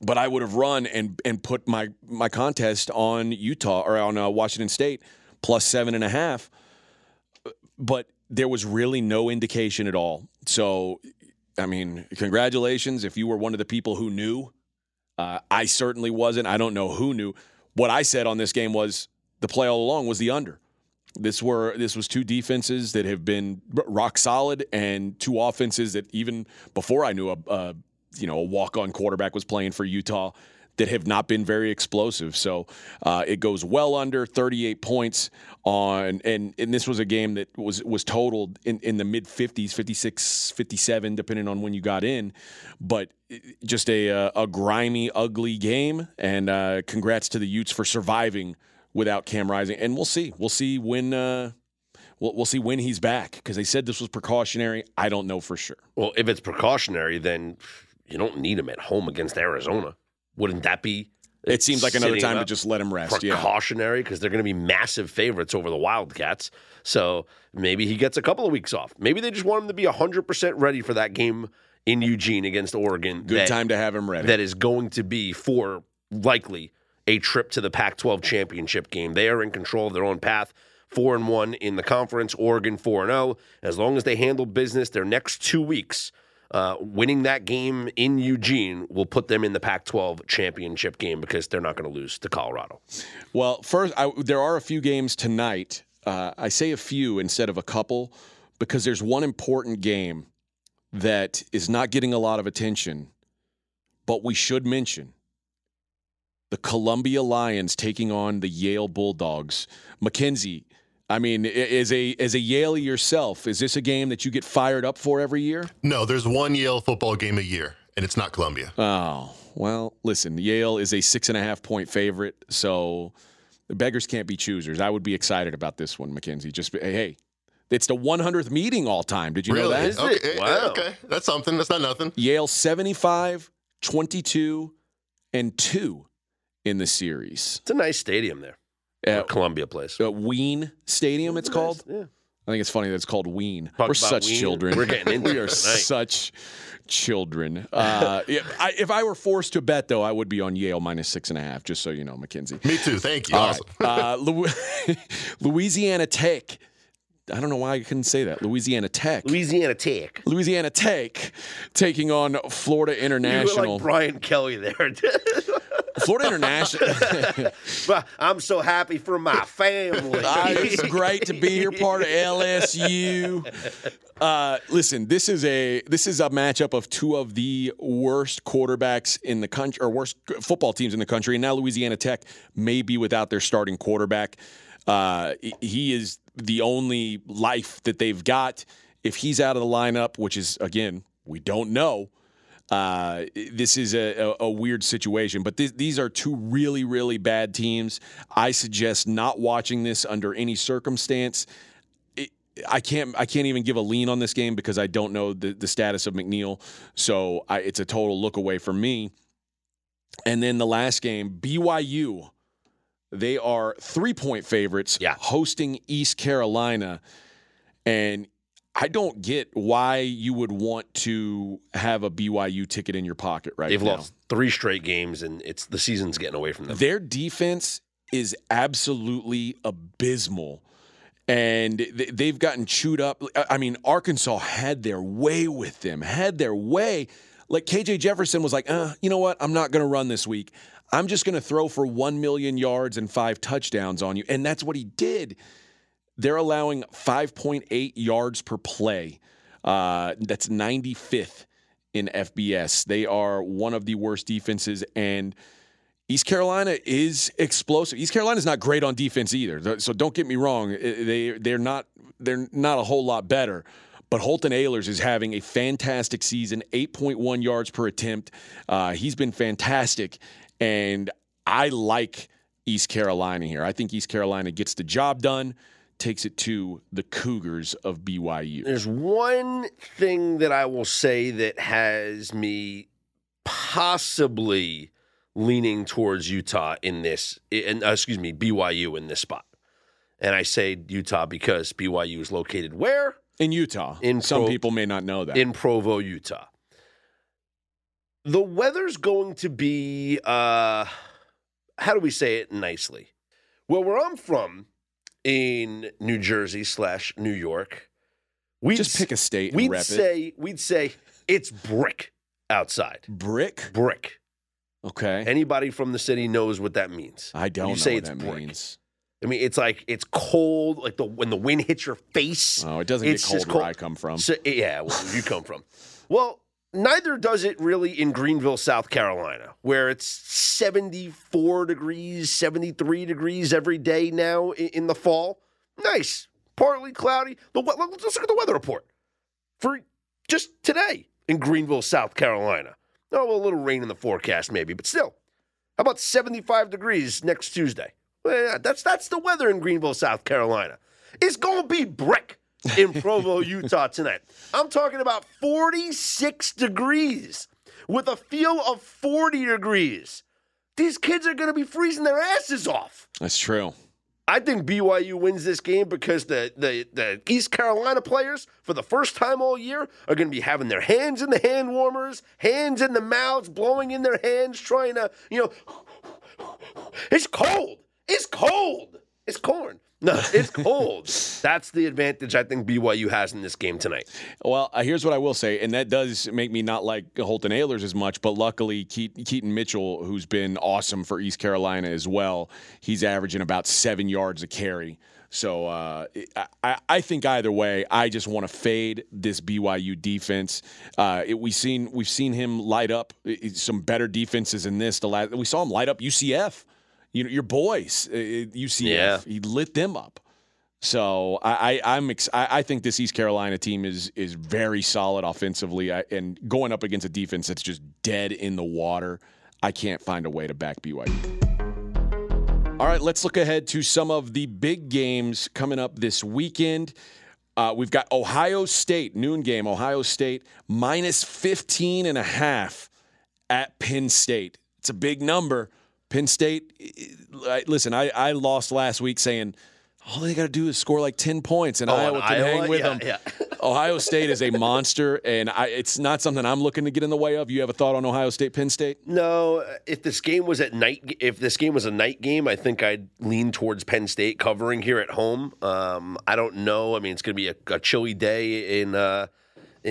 But I would have run and put my contest on Utah or on Washington State plus 7.5. But there was really no indication at all. So, I mean, congratulations if you were one of the people who knew. I certainly wasn't. I don't know who knew. What I said on this game was the play all along was the under. This was two defenses that have been rock solid, and two offenses that even before I knew a walk-on quarterback was playing for Utah, that have not been very explosive. So it goes well under 38 points on, and this was a game that was totaled in the mid 50s, 56, 57, depending on when you got in, but just a grimy, ugly game. And congrats to the Utes for surviving without Cam Rising. And we'll see when he's back, because they said this was precautionary. I don't know for sure. Well, if it's precautionary, then you don't need him at home against Arizona. Wouldn't that be? It seems like another time to just let him rest. Precautionary, because they're going to be massive favorites over the Wildcats. So maybe he gets a couple of weeks off. Maybe they just want him to be 100% ready for that game in Eugene against Oregon. Good time to have him ready. That is going to be for likely a trip to the Pac-12 championship game. They are in control of their own path. 4-1 in the conference. Oregon 4-0. As long as they handle business their next 2 weeks, winning that game in Eugene will put them in the Pac-12 championship game, because they're not going to lose to Colorado. Well, first, there are a few games tonight. I say a few instead of a couple, because there's one important game that is not getting a lot of attention, but we should mention. The Columbia Lions taking on the Yale Bulldogs. McKenzie, I mean, as a Yale yourself, is this a game that you get fired up for every year? No, there's one Yale football game a year, and it's not Columbia. Oh, well, listen, Yale is a 6.5-point favorite, so the beggars can't be choosers. I would be excited about this one, McKenzie. Just, hey, it's the 100th meeting all time. Did you know that? Okay. Wow. Okay, that's something. That's not nothing. Yale 75, 22, and 2 in the series. It's a nice stadium there. Columbia Place. Ween Stadium, it's called. Yeah. I think it's funny that it's called Ween. We're such Ween. Children. We're getting into it. We are such children. If I were forced to bet, though, I would be on Yale minus 6.5, just so you know, McKenzie. Me too. Thank you. Awesome. Louisiana Tech. I don't know why I couldn't say that. Louisiana Tech taking on Florida International. You were like Brian Kelly there. Florida International. I'm so happy for my family. It's great to be here, part of LSU. Listen, this is a matchup of two of the worst quarterbacks in the country, or worst football teams in the country, and now Louisiana Tech may be without their starting quarterback. He is the only life that they've got. If he's out of the lineup, which is, again, we don't know, this is a weird situation. But these are two really, really bad teams. I suggest not watching this under any circumstance. I can't even give a lean on this game because I don't know the status of McNeil. So it's a total look away for me. And then the last game, BYU. They are 3-point favorites hosting East Carolina. And I don't get why you would want to have a BYU ticket in your pocket right now. They've lost 3 straight games, and it's the season's getting away from them. Their defense is absolutely abysmal. And they've gotten chewed up. I mean, Arkansas had their way with them, had their way. Like, K.J. Jefferson was like, you know what? I'm not going to run this week. I'm just going to throw for 1 million yards and 5 touchdowns on you. And that's what he did. They're allowing 5.8 yards per play. That's 95th in FBS. They are one of the worst defenses. And East Carolina is explosive. East Carolina's not great on defense either. So don't get me wrong. They're not a whole lot better. But Holton Ehlers is having a fantastic season, 8.1 yards per attempt. He's been fantastic. And I like East Carolina here. I think East Carolina gets the job done, takes it to the Cougars of BYU. There's one thing that I will say that has me possibly leaning towards BYU in this spot. And I say Utah because BYU is located where? In Utah. Some people may not know that. In Provo, Utah. The weather's going to be, how do we say it nicely? Well, where I'm from in New Jersey / New York, we just pick a state. We'd say it's brick outside. Brick. Okay. Anybody from the city knows what that means. I don't. You know what that means. I mean, it's like it's cold, like when the wind hits your face. Oh, it doesn't get cold where I come from. So, yeah, where you come from. Well. Neither does it really in Greenville, South Carolina, where it's 74 degrees, 73 degrees every day now in the fall. Nice. Partly cloudy. Let's look at the weather report for just today in Greenville, South Carolina. Oh, a little rain in the forecast maybe, but still. How about 75 degrees next Tuesday? Well, yeah, that's the weather in Greenville, South Carolina. It's going to be brick in Provo, Utah tonight. I'm talking about 46 degrees with a feel of 40 degrees. These kids are going to be freezing their asses off. That's true. I think BYU wins this game because the East Carolina players, for the first time all year, are going to be having their hands in the hand warmers, hands in the mouths, blowing in their hands, trying to, it's cold. It's cold. It's corn. No, it's cold. That's the advantage I think BYU has in this game tonight. Well, here's what I will say, and that does make me not like Holton Ehlers as much, but luckily Keaton Mitchell, who's been awesome for East Carolina as well, he's averaging about 7 yards a carry. So I think either way, I just want to fade this BYU defense. We've seen him light up some better defenses in this. We saw him light up UCF. Your boys, UCF, he lit them up. So I think this East Carolina team is very solid offensively, and going up against a defense that's just dead in the water, I can't find a way to back BYU. All right, let's look ahead to some of the big games coming up this weekend. We've got Ohio State, noon game, Ohio State minus 15.5 at Penn State. It's a big number. Penn State, listen, I lost last week saying all they got to do is score like 10 points, and Iowa can hang with them. Yeah. Ohio State is a monster, and it's not something I'm looking to get in the way of. You have a thought on Ohio State, Penn State? No. If this game was a night game, I think I'd lean towards Penn State covering here at home. I don't know. I mean, it's going to be a chilly day in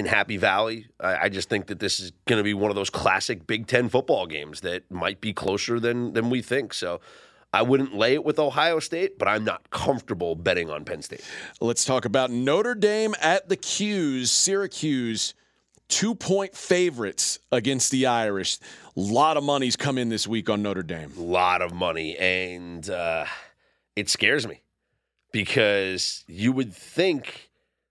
Happy Valley. I just think that this is going to be one of those classic Big Ten football games that might be closer than we think. So I wouldn't lay it with Ohio State, but I'm not comfortable betting on Penn State. Let's talk about Notre Dame at the Q's. Syracuse, 2-point favorites against the Irish. A lot of money's come in this week on Notre Dame. A lot of money, and it scares me because you would think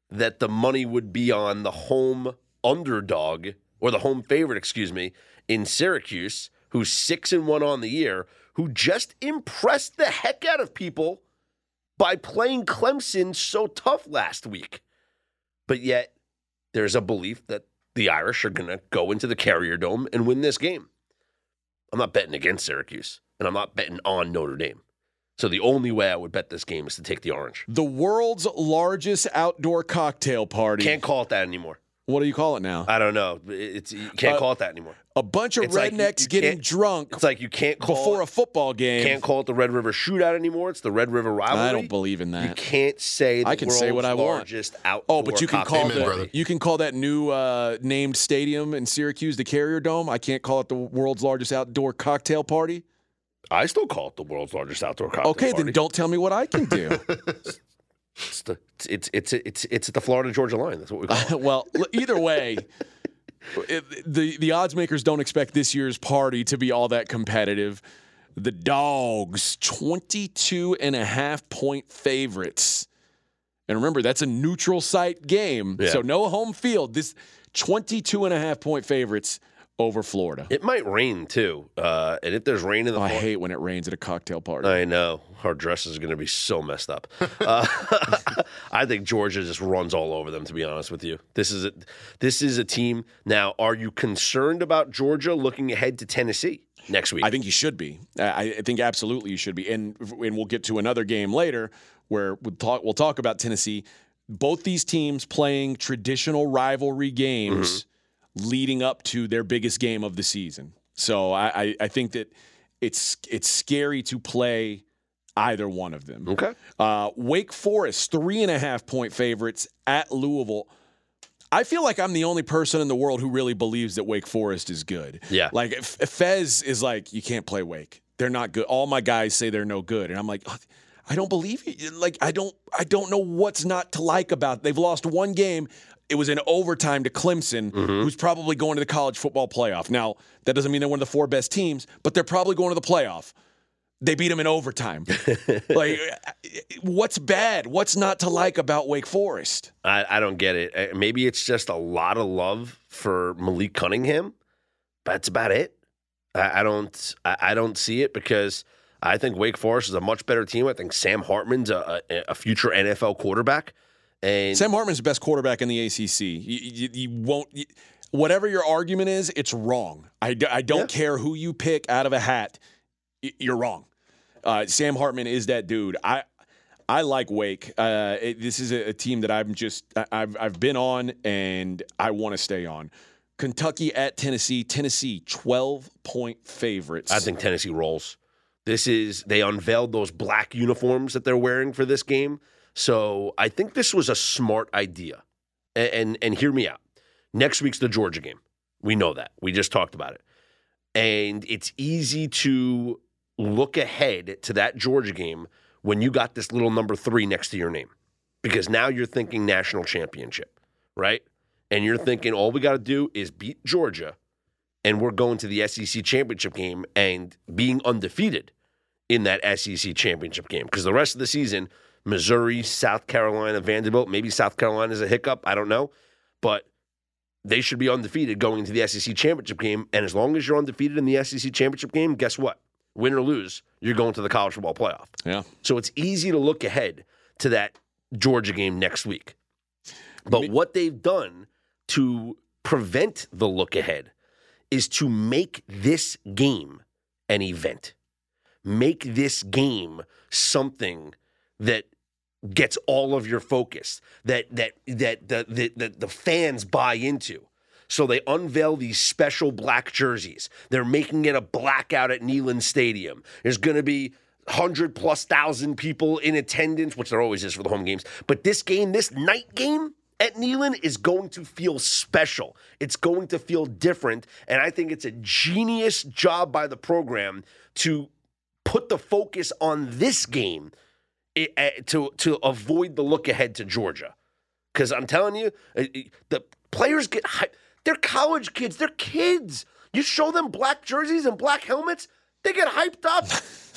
that the money would be on the home underdog, or the home favorite, in Syracuse, who's 6-1 on the year, who just impressed the heck out of people by playing Clemson so tough last week. But yet, there's a belief that the Irish are going to go into the Carrier Dome and win this game. I'm not betting against Syracuse, and I'm not betting on Notre Dame. So the only way I would bet this game is to take the orange. The world's largest outdoor cocktail party. Can't call it that anymore. What do you call it now? I don't know. You can't call it that anymore. A bunch of rednecks getting drunk. It's like you can't call before a football game. Can't call it the Red River Shootout anymore. It's the Red River Rivalry. I don't believe in that. You can't say the world's largest outdoor cocktail party. Oh, but you can call that new named stadium in Syracuse the Carrier Dome. I can't call it the world's largest outdoor cocktail party. I still call it the world's largest outdoor cocktail party. Okay, then don't tell me what I can do. It's at the Florida-Georgia line. That's what we call it. Well, either way, the odds makers don't expect this year's party to be all that competitive. The Dogs, 22.5-point favorites. And remember, that's a neutral site game, so no home field. This 22.5-point favorites over Florida. It might rain, too. And if there's rain in the I hate when it rains at a cocktail party. I know. Our dresses are going to be so messed up. I think Georgia just runs all over them, to be honest with you. This is a team. Now, are you concerned about Georgia looking ahead to Tennessee next week? I think you should be. I think absolutely you should be. And we'll get to another game later where we'll talk about Tennessee. Both these teams playing traditional rivalry games leading up to their biggest game of the season. So I think that it's scary to play either one of them. Okay. Wake Forest, 3.5-point favorites at Louisville. I feel like I'm the only person in the world who really believes that Wake Forest is good. Yeah. Like, Fez is like, you can't play Wake. They're not good. All my guys say they're no good. And I'm like, I don't believe you. Like, I don't know what's not to like about it. They've lost one game. It was in overtime to Clemson, who's probably going to the college football playoff. Now, that doesn't mean they're one of the four best teams, but they're probably going to the playoff. They beat them in overtime. Like, what's bad? What's not to like about Wake Forest? I don't get it. Maybe it's just a lot of love for Malik Cunningham, but that's about it. I don't see it because I think Wake Forest is a much better team. I think Sam Hartman's a future NFL quarterback. And Sam Hartman's the best quarterback in the ACC. You won't, whatever your argument is, it's wrong. I don't care who you pick out of a hat. You're wrong. Sam Hartman is that dude. I like Wake. This is a team that I've been on and I want to stay on. Kentucky at Tennessee. Tennessee 12-point favorites. I think Tennessee rolls. They unveiled those black uniforms that they're wearing for this game. So I think this was a smart idea, and hear me out. Next week's the Georgia game. We know that. We just talked about it. And it's easy to look ahead to that Georgia game when you got this little number 3 next to your name, because now you're thinking national championship, right? And you're thinking all we got to do is beat Georgia, and we're going to the SEC championship game and being undefeated in that SEC championship game, because the rest of the season – Missouri, South Carolina, Vanderbilt. Maybe South Carolina's a hiccup. I don't know. But they should be undefeated going into the SEC championship game. And as long as you're undefeated in the SEC championship game, guess what? Win or lose, you're going to the college football playoff. Yeah. So it's easy to look ahead to that Georgia game next week. But what they've done to prevent the look ahead is to make this game an event. Make this game something that gets all of your focus, that the fans buy into. So they unveil these special black jerseys. They're making it a blackout at Neyland Stadium. There's going to be 100,000+ people in attendance, which there always is for the home games. But this game, this night game at Neyland is going to feel special. It's going to feel different. And I think it's a genius job by the program to put the focus on this game to avoid the look ahead to Georgia. Because I'm telling you, the players get hyped. They're college kids. They're kids. You show them black jerseys and black helmets, they get hyped up.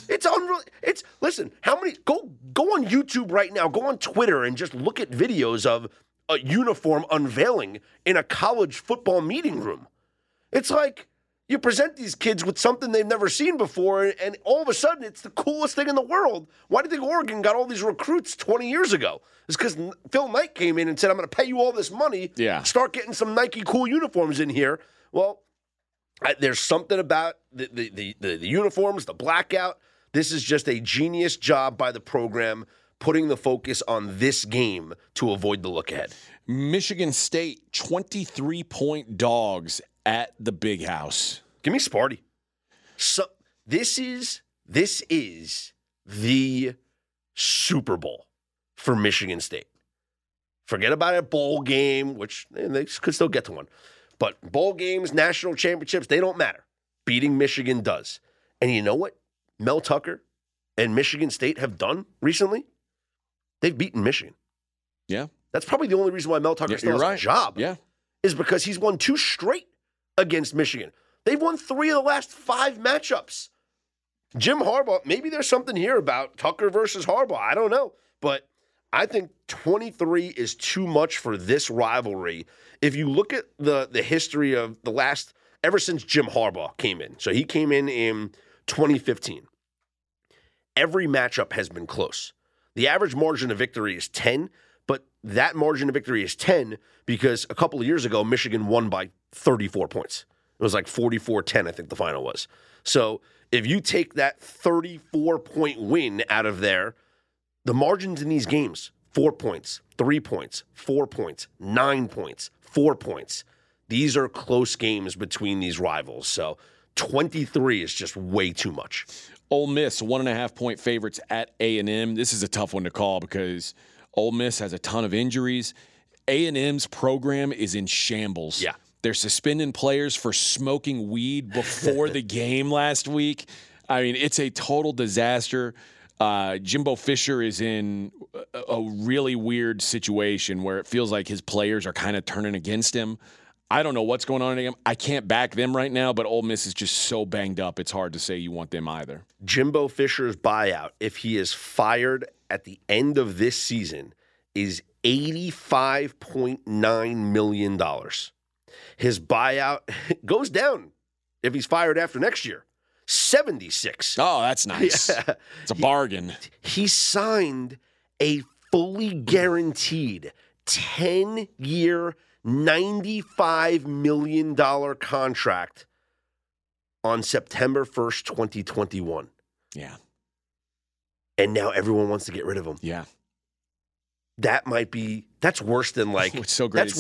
It's unreal. It's listen. How many go on YouTube right now? Go on Twitter and just look at videos of a uniform unveiling in a college football meeting room. It's like you present these kids with something they've never seen before, and all of a sudden it's the coolest thing in the world. Why do you think Oregon got all these recruits 20 years ago? It's because Phil Knight came in and said, "I'm going to pay you all this money. Yeah. Start getting some Nike cool uniforms in here." Well, there's something about the uniforms, the blackout. This is just a genius job by the program putting the focus on this game to avoid the look ahead. Michigan State, 23-point dogs at the Big House. Give me Sparty. So this is the Super Bowl for Michigan State. Forget about a bowl game, which they could still get to one. But bowl games, national championships, they don't matter. Beating Michigan does. And you know what Mel Tucker and Michigan State have done recently? They've beaten Michigan. Yeah. That's probably the only reason why Mel Tucker still has a job. Yeah. Is because he's won 2 straight against Michigan. They've won 3 of the last 5 matchups. Jim Harbaugh, maybe there's something here about Tucker versus Harbaugh. I don't know. But I think 23 is too much for this rivalry. If you look at the history of the last, ever since Jim Harbaugh came in. So he came in 2015. Every matchup has been close. The average margin of victory is 10, but that margin of victory is 10 because a couple of years ago, Michigan won by 34 points. It was like 44-10, I think the final was. So if you take that 34-point win out of there, the margins in these games, 4 points, 3 points, 4 points, 9 points, 4 points. These are close games between these rivals. So 23 is just way too much. Ole Miss, 1.5-point favorites at A&M. This is a tough one to call because Ole Miss has a ton of injuries. A&M's program is in shambles. Yeah. They're suspending players for smoking weed before the game last week. I mean, it's a total disaster. Jimbo Fisher is in a really weird situation where it feels like his players are kind of turning against him. I don't know what's going on in them. I can't back them right now, but Ole Miss is just so banged up, it's hard to say you want them either. Jimbo Fisher's buyout, if he is fired at the end of this season, is $85.9 million. His buyout goes down if he's fired after next year. 76. Oh, that's nice. Yeah. It's a bargain. He signed a fully guaranteed 10-year $95 million contract on September 1st, 2021. Yeah. And now everyone wants to get rid of him. Yeah. That's worse than like, it's so great.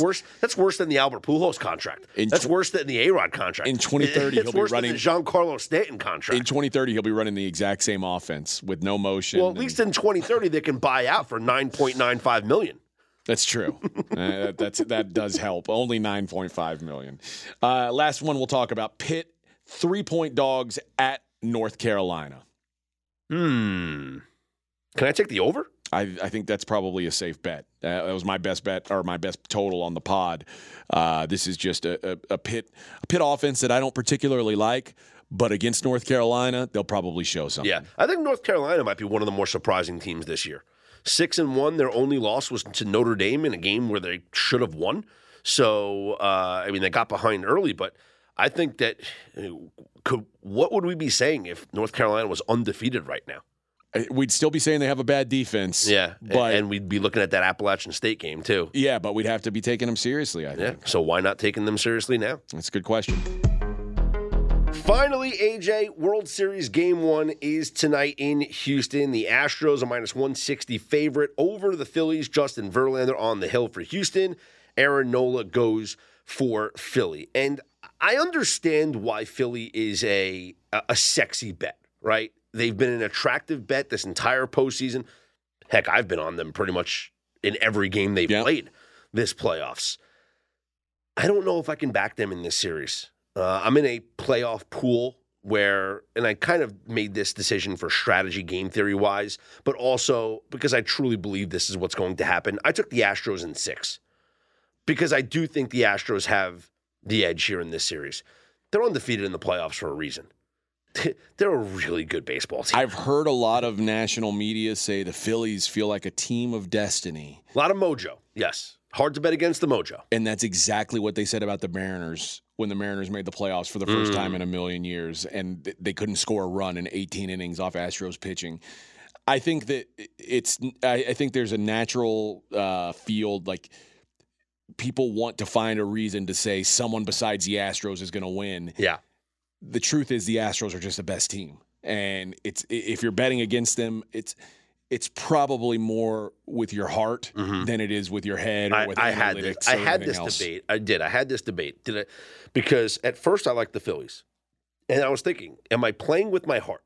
That's worse than the Albert Pujols contract. That's worse than the A-Rod contract. In 2030, he'll be running the Giancarlo Stanton contract. In 2030, he'll be running the exact same offense with no motion. Well, at least in 2030, they can buy out for $9.95 million. That's true. That does help. Only $9.5 million. Last one we'll talk about. Pitt, 3-point dogs at North Carolina. Can I take the over? I think that's probably a safe bet. That was my best bet or my best total on the pod. This is just a Pitt offense that I don't particularly like. But against North Carolina, they'll probably show something. Yeah, I think North Carolina might be one of the more surprising teams this year. 6-1. Their only loss was to Notre Dame in a game where they should have won. So, I mean, they got behind early, but I think that what would we be saying if North Carolina was undefeated right now? We'd still be saying they have a bad defense. Yeah, but, and we'd be looking at that Appalachian State game too. Yeah, but we'd have to be taking them seriously, I think. Yeah, so why not taking them seriously now? That's a good question. Finally, AJ, World Series Game 1 is tonight in Houston. The Astros, a minus 160 favorite over the Phillies. Justin Verlander on the hill for Houston. Aaron Nola goes for Philly. And I understand why Philly is a sexy bet, right? They've been an attractive bet this entire postseason. Heck, I've been on them pretty much in every game they've played this playoffs. I don't know if I can back them in this series. I'm in a playoff pool where, and I kind of made this decision for strategy game theory-wise, but also because I truly believe this is what's going to happen. I took the Astros in 6 because I do think the Astros have the edge here in this series. They're undefeated in the playoffs for a reason. They're a really good baseball team. I've heard a lot of national media say the Phillies feel like a team of destiny. A lot of mojo, yes. Hard to bet against the mojo. And that's exactly what they said about the Mariners when the Mariners made the playoffs for the first time in a million years, and they couldn't score a run in 18 innings off Astros pitching. I think that it's – I think there's a natural field, like – people want to find a reason to say someone besides the Astros is going to win. Yeah. The truth is the Astros are just the best team. And it's, if you're betting against them, it's probably more with your heart than it is with your head. Or with analytics. I had this debate. I had this debate. Because at first I liked the Phillies and I was thinking, am I playing with my heart?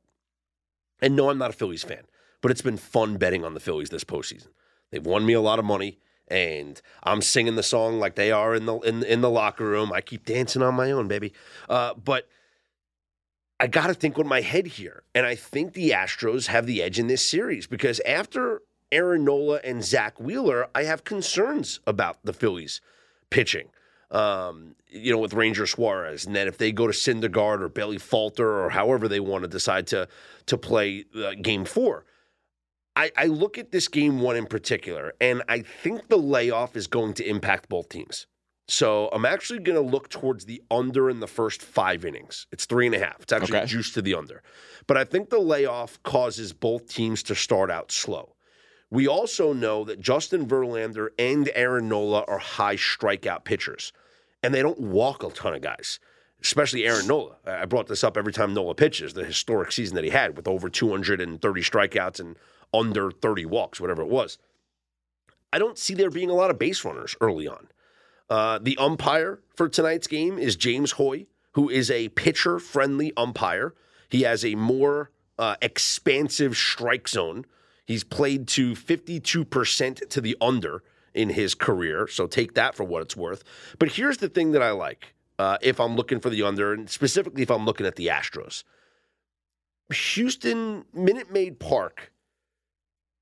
And no, I'm not a Phillies fan, but it's been fun betting on the Phillies this postseason. They've won me a lot of money. And I'm singing the song like they are in the locker room. I keep dancing on my own, baby. But I got to think with my head here. And I think the Astros have the edge in this series because after Aaron Nola and Zach Wheeler, I have concerns about the Phillies pitching, with Ranger Suarez. And then if they go to Syndergaard or Bailey Falter or however they want to decide to play game 4. I look at this game 1 in particular, and I think the layoff is going to impact both teams. So I'm actually going to look towards the under in the first 5 innings. It's 3.5. It's actually juiced to the under. But I think the layoff causes both teams to start out slow. We also know that Justin Verlander and Aaron Nola are high strikeout pitchers, and they don't walk a ton of guys, especially Aaron Nola. I brought this up every time Nola pitches, the historic season that he had with over 230 strikeouts and under 30 walks, whatever it was. I don't see there being a lot of base runners early on. The umpire for tonight's game is James Hoy, who is a pitcher-friendly umpire. He has a more expansive strike zone. He's played to 52% to the under in his career, so take that for what it's worth. But here's the thing that I like if I'm looking for the under, and specifically if I'm looking at the Astros. Houston, Minute Maid Park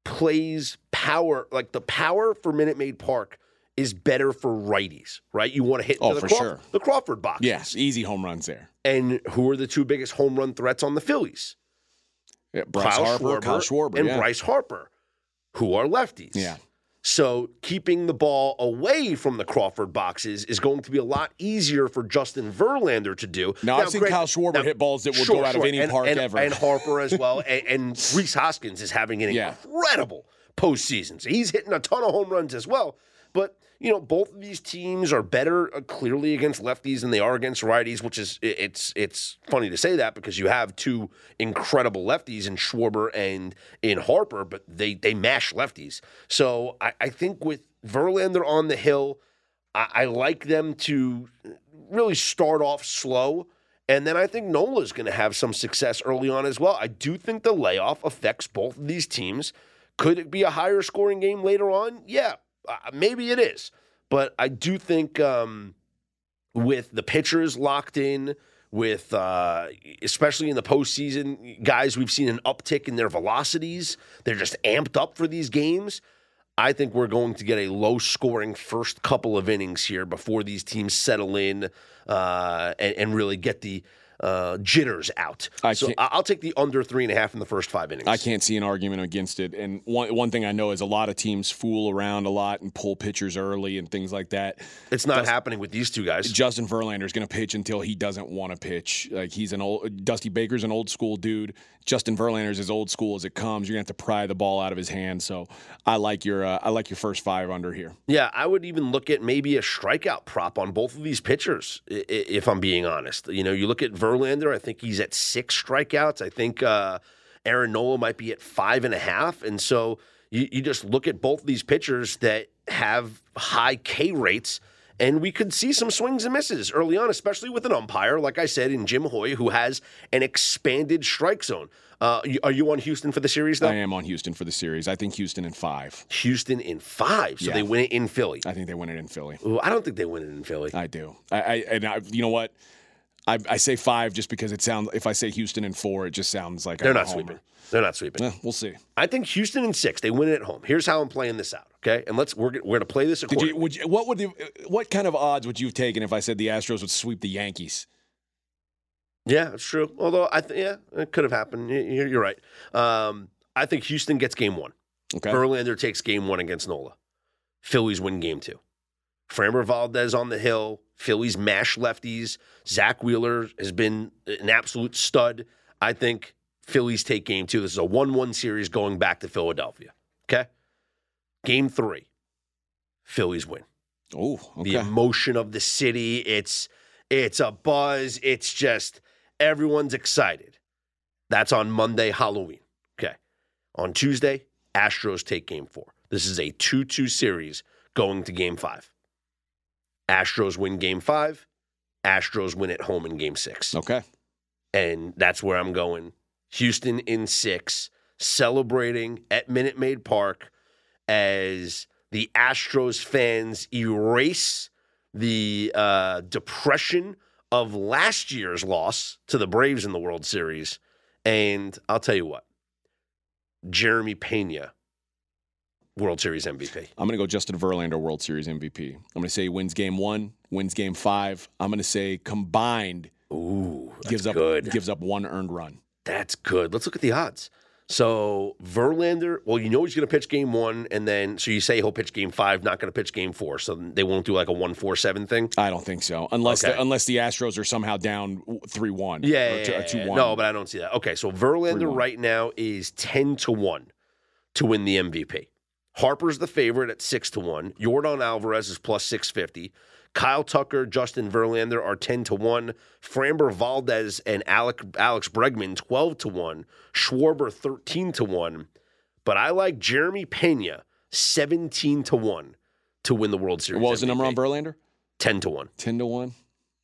plays power, like the power for Minute Maid Park is better for righties, right? You want to hit into the Crawford box. Yes, easy home runs there. And who are the 2 biggest home run threats on the Phillies? Yeah, Kyle Schwarber and Bryce Harper, who are lefties. Yeah. So keeping the ball away from the Crawford boxes is going to be a lot easier for Justin Verlander to do. Now I've seen Kyle Schwarber hit balls that would go out of any park ever. And Harper as well. and Rhys Hoskins is having an incredible postseason. So he's hitting a ton of home runs as well. But, both of these teams are better clearly against lefties than they are against righties, which is it's funny to say that because you have 2 incredible lefties in Schwarber and in Harper, but they mash lefties. So I think with Verlander on the hill, I like them to really start off slow. And then I think Nola's going to have some success early on as well. I do think the layoff affects both of these teams. Could it be a higher scoring game later on? Yeah. Maybe it is, but I do think with the pitchers locked in, with especially in the postseason, guys we've seen an uptick in their velocities. They're just amped up for these games. I think we're going to get a low-scoring first couple of innings here before these teams settle in and really get the jitters out. So I'll take the under 3.5 in the first 5 innings. I can't see an argument against it. And one thing I know is a lot of teams fool around a lot and pull pitchers early and things like that. It's not happening with these two guys. Justin Verlander is going to pitch until he doesn't want to pitch. Like, he's an old, Dusty Baker's an old school dude. Justin Verlander's as old school as it comes. You're going to have to pry the ball out of his hand. So I like your first 5 under here. Yeah, I would even look at maybe a strikeout prop on both of these pitchers, if I'm being honest. You know, you look at Verlander, I think he's at 6 strikeouts. I think Aaron Nola might be at 5.5. And so you just look at both of these pitchers that have high K rates, and we could see some swings and misses early on, especially with an umpire, like I said, in Jim Hoy, who has an expanded strike zone. Are you on Houston for the series, though? I am on Houston for the series. I think Houston in 5. Houston in 5? So yeah. They win it in Philly. I think they win it in Philly. Ooh, I don't think they win it in Philly. I do. And you know what? I say 5 just because it sounds. If I say Houston in 4, it just sounds like they're not sweeping. They're not sweeping. We'll see. I think Houston in 6. They win it at home. Here's how I'm playing this out. Okay, and we're gonna play this accordingly. What kind of odds would you have taken if I said the Astros would sweep the Yankees? Yeah, that's true. Although it could have happened. You're right. I think Houston gets game 1. Okay. Verlander takes game 1 against Nola. Phillies win game 2. Framber Valdez on the hill. Phillies mash lefties. Zach Wheeler has been an absolute stud. I think Phillies take game 2. This is a 1-1 series going back to Philadelphia. Okay? Game 3. Phillies win. Oh, okay. The emotion of the city. It's a buzz. It's just everyone's excited. That's on Monday, Halloween. Okay. On Tuesday, Astros take game 4. This is a 2-2 series going to game 5. Astros win game 5. Astros win at home in game 6. Okay. And that's where I'm going. Houston in 6, celebrating at Minute Maid Park as the Astros fans erase the depression of last year's loss to the Braves in the World Series. And I'll tell you what, Jeremy Pena, World Series MVP. I'm going to go Justin Verlander, World Series MVP. I'm going to say he wins game 1, wins game 5. I'm going to say combined. Ooh, that's good. Gives up 1 earned run. That's good. Let's look at the odds. So Verlander, well, you know he's going to pitch game 1, and then so you say he'll pitch game 5, not going to pitch game 4, so they won't do like a 1-4-7 thing? I don't think so, unless the Astros are somehow down 3-1. Or 2-1. No, but I don't see that. Okay, so Verlander 3-1. Right now is 10-1 to win the MVP. Harper's the favorite at 6-1. Yordan Alvarez is plus 650. Kyle Tucker, Justin Verlander are 10-1. Framber Valdez and Alex Bregman 12-1. Schwarber 13-1. But I like Jeremy Pena 17-1 to win the World Series. What was the number on Verlander? 10-1. 10-1.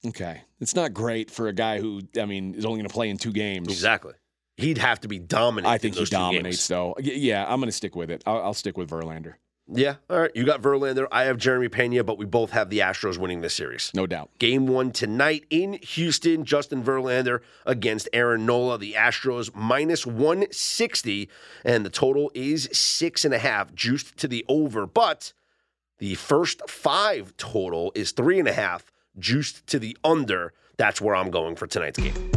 Okay, it's not great for a guy who is only going to play in 2 games. Exactly. He'd have to be dominant. I think in those he dominates, though. Yeah, I'm going to stick with it. I'll stick with Verlander. Yeah, all right. You got Verlander. I have Jeremy Pena, but we both have the Astros winning this series. No doubt. Game 1 tonight in Houston, Justin Verlander against Aaron Nola. The Astros minus 160, and the total is 6.5, juiced to the over. But the first 5 total is 3.5, juiced to the under. That's where I'm going for tonight's game.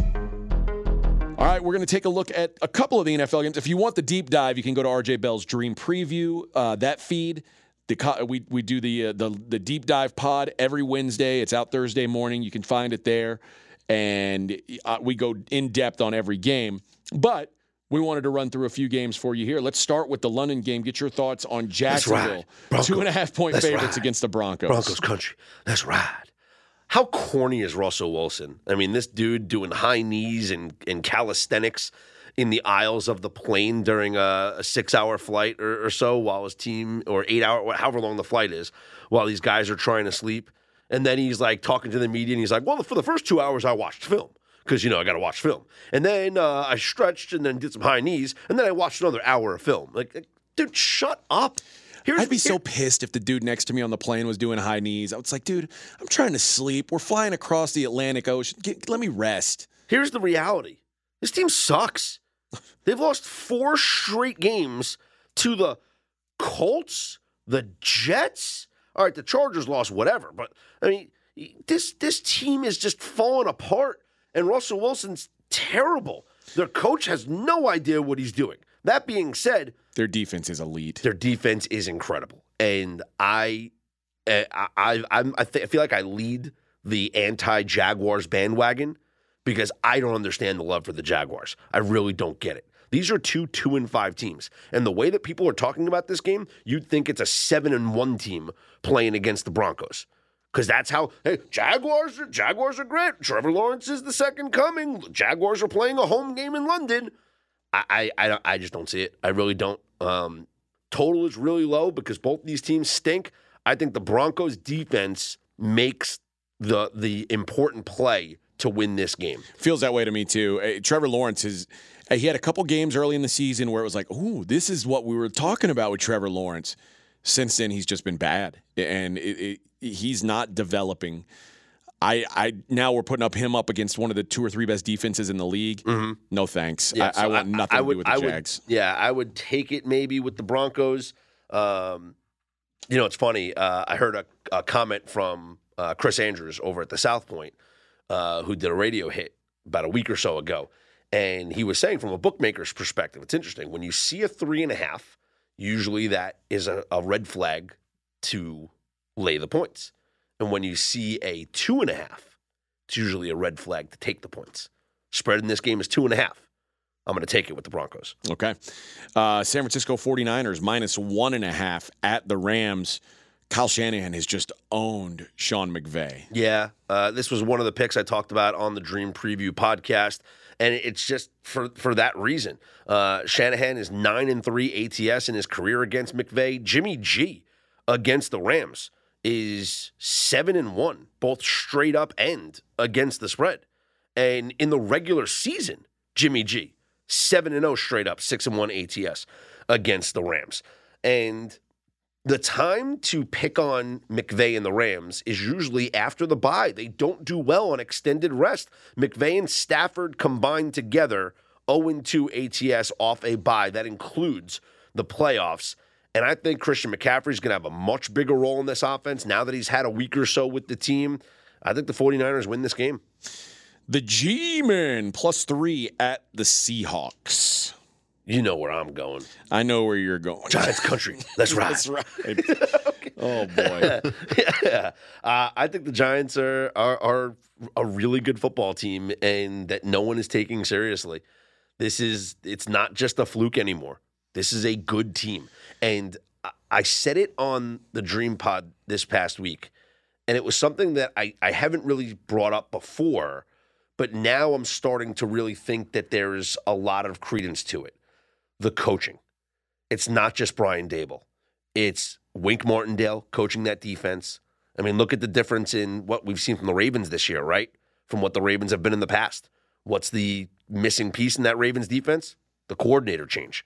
All right, we're going to take a look at a couple of the NFL games. If you want the deep dive, you can go to RJ Bell's Dream Preview, that feed. We do the deep dive pod every Wednesday. It's out Thursday morning. You can find it there. And we go in depth on every game. But we wanted to run through a few games for you here. Let's start with the London game. Get your thoughts on Jacksonville. Right. 2.5-point favorites against the Broncos. Broncos country. Let's ride. How corny is Russell Wilson? This dude doing high knees and calisthenics in the aisles of the plane during a 6-hour flight or so while his team, or 8-hour, however long the flight is, while these guys are trying to sleep. And then he's like talking to the media and he's like, well, for the first 2 hours I watched film because, I got to watch film. And then I stretched and then did some high knees and then I watched another hour of film. Like, dude, shut up. I'd be so pissed if the dude next to me on the plane was doing high knees. I was like, dude, I'm trying to sleep. We're flying across the Atlantic Ocean. Let me rest. Here's the reality. This team sucks. They've lost 4 straight games to the Colts, the Jets. All right, the Chargers lost whatever. But, this team is just falling apart. And Russell Wilson's terrible. Their coach has no idea what he's doing. That being said, their defense is elite. Their defense is incredible. And I feel like I lead the anti-Jaguars bandwagon because I don't understand the love for the Jaguars. I really don't get it. These are two 2-5 teams. And the way that people are talking about this game, you'd think it's a 7-1 team playing against the Broncos. Because that's how, hey, Jaguars are great. Trevor Lawrence is the second coming. Jaguars are playing a home game in London. I just don't see it. I really don't. Total is really low because both these teams stink. I think the Broncos defense makes the important play to win this game. Feels that way to me too. Trevor Lawrence is. He had a couple games early in the season where it was like, ooh, this is what we were talking about with Trevor Lawrence. Since then, he's just been bad, and he's not developing. Now we're putting him up against one of the 2 or 3 best defenses in the league. Mm-hmm. No thanks. Yeah, I want nothing to do with the Jags. I would take it maybe with the Broncos. It's funny. I heard a comment from Chris Andrews over at the South Point, who did a radio hit about a week or so ago. And he was saying from a bookmaker's perspective, it's interesting. When you see a 3.5, usually that is a red flag to lay the points. And when you see a 2.5, it's usually a red flag to take the points. Spread in this game is 2.5. I'm going to take it with the Broncos. Okay. San Francisco 49ers -1.5 at the Rams. Kyle Shanahan has just owned Sean McVay. Yeah. This was one of the picks I talked about on the Dream Preview podcast. And it's just for that reason. Shanahan is 9-3 ATS in his career against McVay. Jimmy G against the Rams is 7-1, both straight up and against the spread. And in the regular season, Jimmy G 7-0 straight up, 6-1 ATS against the Rams. And the time to pick on McVay and the Rams is usually after the bye. They don't do well on extended rest. McVay and Stafford combined together 0-2 ATS off a bye. That includes the playoffs. And I think Christian McCaffrey is going to have a much bigger role in this offense now that he's had a week or so with the team. I think the 49ers win this game. The G-Men +3 at the Seahawks. You know where I'm going. I know where you're going. Giants country. Let's ride. Let's ride. Okay. Oh, boy. Yeah. I think the Giants are a really good football team and that no one is taking seriously. It's not just a fluke anymore. This is a good team. And I said it on the Dream Pod this past week, and it was something that I haven't really brought up before, but now I'm starting to really think that there's a lot of credence to it. The coaching. It's not just Brian Daboll. It's Wink Martindale coaching that defense. I mean, look at the difference in what we've seen from the Ravens this year, right? From what the Ravens have been in the past. What's the missing piece in that Ravens defense? The coordinator change.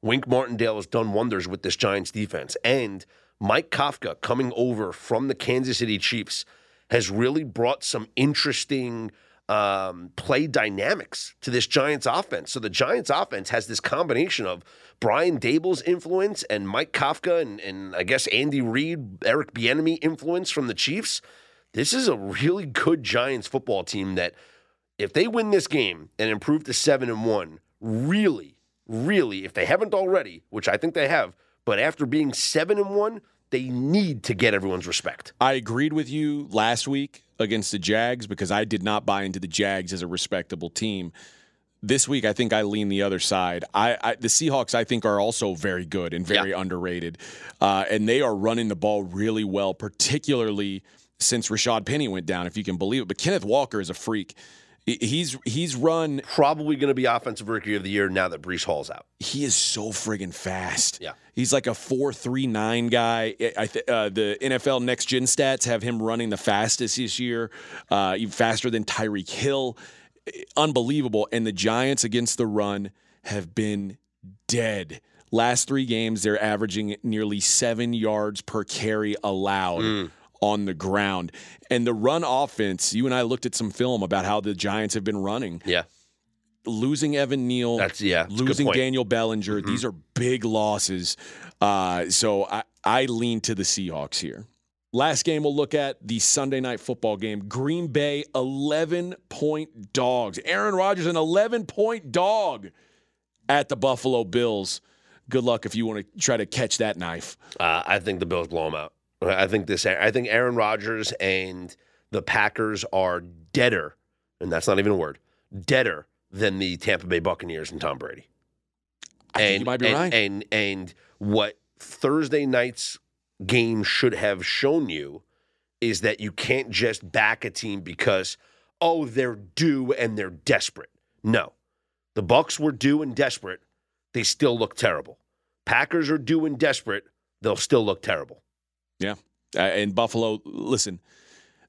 Wink Martindale has done wonders with this Giants defense. And Mike Kafka coming over from the Kansas City Chiefs has really brought some interesting play dynamics to this Giants offense. So the Giants offense has this combination of Brian Daboll's influence and Mike Kafka and I guess Andy Reid, Eric Bieniemy influence from the Chiefs. This is a really good Giants football team that if they win this game and improve to 7-1, really, really, if they haven't already, which I think they have, but after being 7-1, they need to get everyone's respect. I agreed with you last week against the Jags because I did not buy into the Jags as a respectable team. This week, I think I lean the other side. The Seahawks, I think, are also very good and very underrated. And they are running the ball really well, particularly since Rashad Penny went down, if you can believe it. But Kenneth Walker is a freak. He's run probably going to be offensive rookie of the year now that Breece Hall's out. He is so friggin' fast. Yeah, he's like a 4.39 guy. The NFL Next Gen stats have him running the fastest this year, even faster than Tyreek Hill. Unbelievable. And the Giants against the run have been dead. Last 3 games, they're averaging nearly 7 yards per carry allowed. On the ground. And the run offense, you and I looked at some film about how the Giants have been running. Yeah. Losing Evan Neal, losing Daniel Bellinger. Mm-hmm. These are big losses. So I lean to the Seahawks here. Last game we'll look at, the Sunday Night Football game. Green Bay, 11-point dogs. Aaron Rodgers, an 11-point dog at the Buffalo Bills. Good luck if you want to try to catch that knife. I think the Bills blow them out. I think Aaron Rodgers and the Packers are deader, and that's not even a word, deader than the Tampa Bay Buccaneers and Tom Brady. I think you might be right. And what Thursday night's game should have shown you is that you can't just back a team because, oh, they're due and they're desperate. No. The Bucs were due and desperate. They still look terrible. Packers are due and desperate. They'll still look terrible. Yeah. And Buffalo, listen,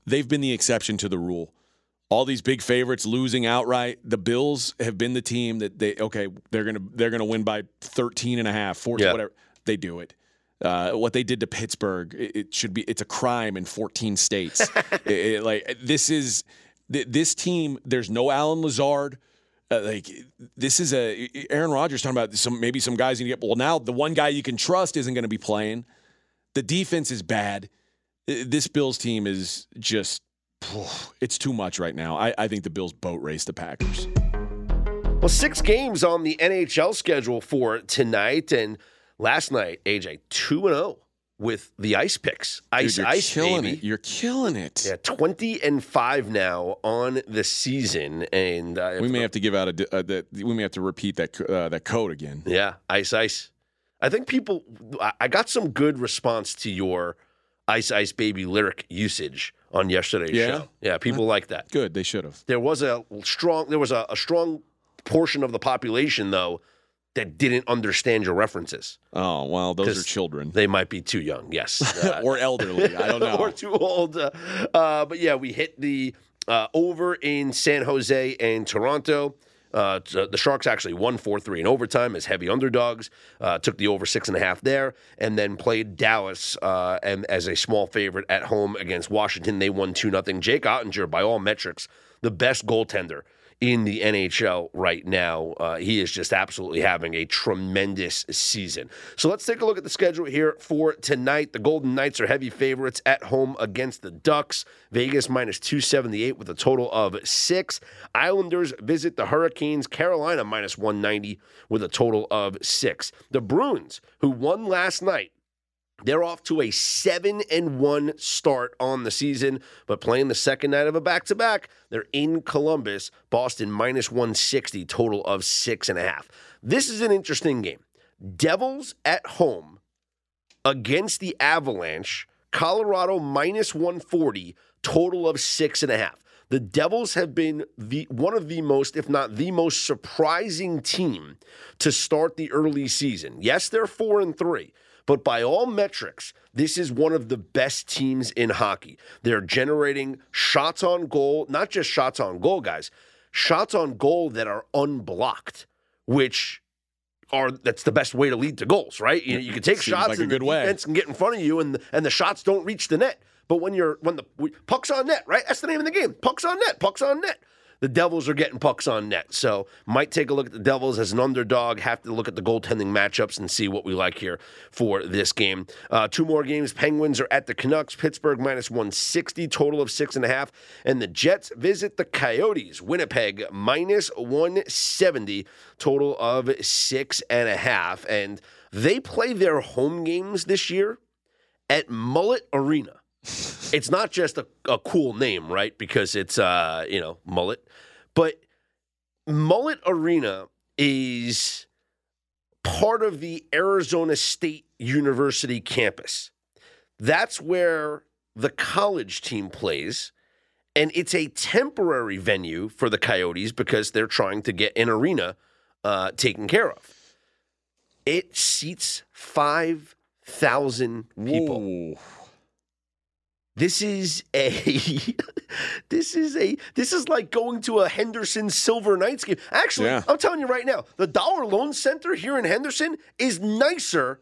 they've been the exception to the rule. All these big favorites losing outright. The Bills have been the team that they're going to win by 13 and a half, 14, yeah, whatever. They do it. What they did to Pittsburgh, it's a crime in 14 states. This team, there's no Allen Lazard. Aaron Rodgers talking about maybe some guys you can get. Well, now the one guy you can trust isn't going to be playing. The defense is bad. This Bills team is just, it's too much right now. I think the Bills boat race the Packers. Well, 6 games on the NHL schedule for tonight. And last night, AJ, 2-0 with the Ice Picks. You're killing it. Yeah, 20-5 now on the season, and we may have to repeat that code again. Yeah, Ice. I think people. I got some good response to your Ice Ice Baby lyric usage on yesterday's show. Yeah, people like that. Good, they should have. There was a strong portion of the population though that didn't understand your references. Oh, well, those are children. They might be too young, yes. Or elderly, I don't know. Or too old. But, yeah, we hit the over in San Jose and Toronto. The Sharks actually won 4-3 in overtime as heavy underdogs. Took the over 6.5 there, and then played Dallas and as a small favorite at home against Washington. They won 2-0. Jake Ottinger, by all metrics, the best goaltender in the NHL right now. He is just absolutely having a tremendous season. So let's take a look at the schedule here for tonight. The Golden Knights are heavy favorites at home against the Ducks. Vegas minus 278 with a total of 6. Islanders visit the Hurricanes. Carolina minus 190 with a total of 6. The Bruins, who won last night, they're off to a 7-1 start on the season, but playing the second night of a back-to-back, they're in Columbus. Boston minus 160, total of 6.5. This is an interesting game. Devils at home against the Avalanche. Colorado minus 140, total of 6.5. The Devils have been one of the most, if not the most, surprising team to start the early season. Yes, they're 4-3. But by all metrics, this is one of the best teams in hockey. They're generating shots on goal, not just shots on goal, guys, shots on goal that are unblocked, which that's the best way to lead to goals, right? You can take shots like and the defense can get in front of you, and the shots don't reach the net. But when the puck's on net, right? That's the name of the game. Puck's on net. Puck's on net. The Devils are getting pucks on net, so might take a look at the Devils as an underdog. Have to look at the goaltending matchups and see what we like here for this game. 2 more games. Penguins are at the Canucks. Pittsburgh minus 160, total of 6.5. And the Jets visit the Coyotes. Winnipeg minus 170, total of 6.5. And they play their home games this year at Mullet Arena. It's not just a cool name, right? Because it's, Mullet. But Mullet Arena is part of the Arizona State University campus. That's where the college team plays, and it's a temporary venue for the Coyotes because they're trying to get an arena taken care of. It seats 5,000 people. Whoa. This is like going to a Henderson Silver Knights game. Actually, yeah. I'm telling you right now, the Dollar Loan Center here in Henderson is nicer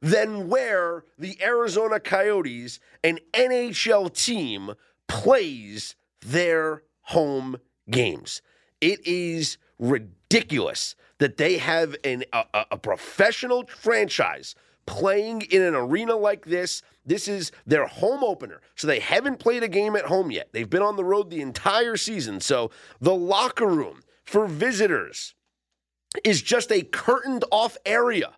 than where the Arizona Coyotes, an NHL team, plays their home games. It is ridiculous that they have a professional franchise playing in an arena like this. This is their home opener, so they haven't played a game at home yet. They've been on the road the entire season, so the locker room for visitors is just a curtained-off area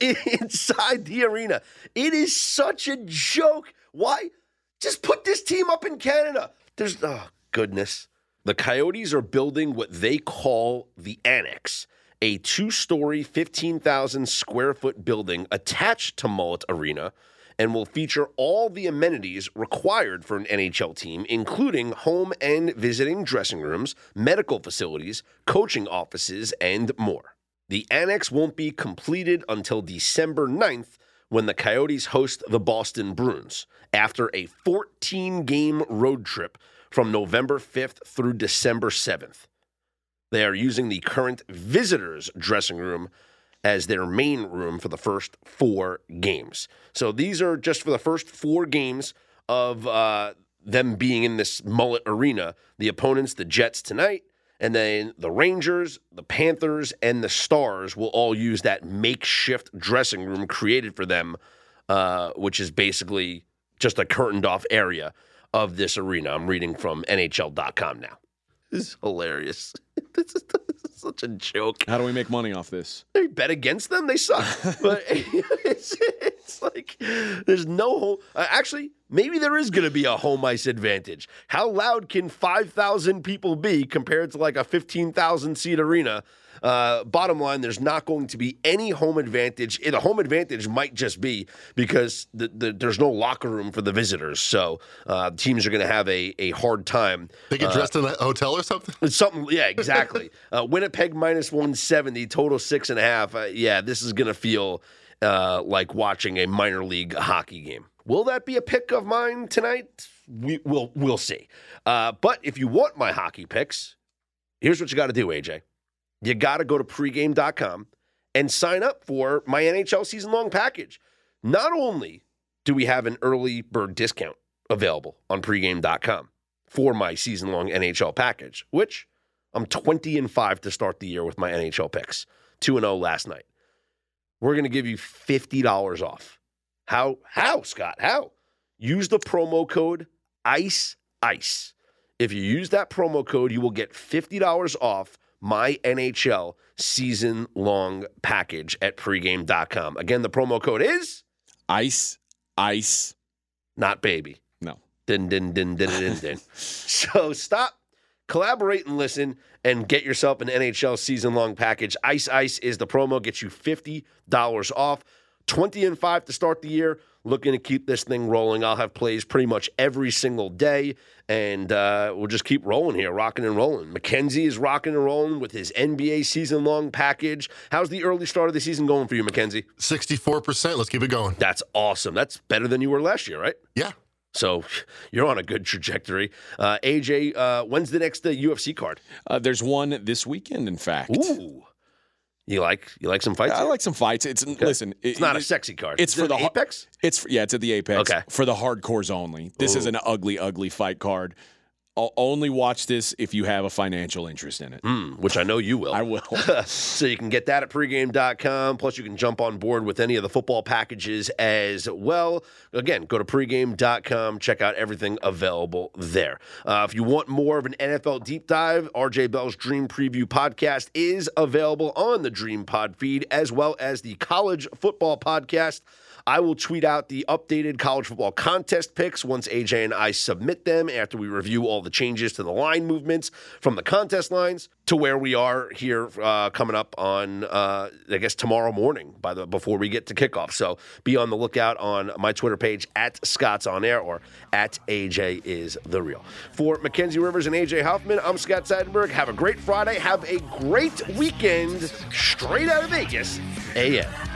inside the arena. It is such a joke. Why? Just put this team up in Canada. There's, oh, goodness. The Coyotes are building what they call the Annex, a two-story, 15,000-square-foot building attached to Mullet Arena and will feature all the amenities required for an NHL team, including home and visiting dressing rooms, medical facilities, coaching offices, and more. The Annex won't be completed until December 9th, when the Coyotes host the Boston Bruins, after a 14-game road trip from November 5th through December 7th. They are using the current visitors' dressing room as their main room for the first four games. So these are just for the first four games of them being in this Mullet Arena. The opponents, the Jets tonight, and then the Rangers, the Panthers, and the Stars will all use that makeshift dressing room created for them, which is basically just a curtained-off area of this arena. I'm reading from NHL.com now. This is hilarious. This is such a joke. How do we make money off this? They bet against them. They suck. But it's like there's no home. Actually, maybe there is going to be a home ice advantage. How loud can 5,000 people be compared to like a 15,000-seat arena? Bottom line, there's not going to be any home advantage. The home advantage might just be because there's no locker room for the visitors, so teams are going to have a hard time. They get dressed in a hotel or something? Yeah, exactly. Winnipeg minus 170, total 6.5. Yeah, this is going to feel like watching a minor league hockey game. Will that be a pick of mine tonight? We'll see. But if you want my hockey picks, here's what you got to do, AJ. You got to go to pregame.com and sign up for my NHL season-long package. Not only do we have an early bird discount available on pregame.com for my season-long NHL package, which I'm 20-5 to start the year with my NHL picks, 2-0 last night. We're going to give you $50 off. How, Scott? How? Use the promo code ICE. If you use that promo code, you will get $50 off my NHL season-long package at pregame.com. Again, the promo code is ICE. Not baby. No. Din. So stop, collaborate, and listen, and get yourself an NHL season-long package. ICE is the promo. Gets you $50 off. 20-5 to start the year. Looking to keep this thing rolling. I'll have plays pretty much every single day, and we'll just keep rolling here, rocking and rolling. McKenzie is rocking and rolling with his NBA season-long package. How's the early start of the season going for you, McKenzie? 64%. Let's keep it going. That's awesome. That's better than you were last year, right? Yeah. So you're on a good trajectory. AJ, when's the next UFC card? There's one this weekend, in fact. Ooh. You like some fights? I like some fights. Okay. Listen, it's not a sexy card. It's for the Apex? It's at the Apex. Okay. For the hardcores only. This is an ugly, ugly fight card. I'll only watch this if you have a financial interest in it. Which I know you will. I will. So you can get that at pregame.com. Plus, you can jump on board with any of the football packages as well. Again, go to pregame.com. Check out everything available there. If you want more of an NFL deep dive, RJ Bell's Dream Preview podcast is available on the Dream Pod feed, as well as the College Football Podcast. I will tweet out the updated college football contest picks once AJ and I submit them after we review all the changes to the line movements from the contest lines to where we are here coming up on, I guess, tomorrow morning before we get to kickoff. So be on the lookout on my Twitter page at Scott's On Air or at AJ Is The Real. For Mackenzie Rivers and AJ Hoffman, I'm Scott Seidenberg. Have a great Friday. Have a great weekend. Straight out of Vegas, AM.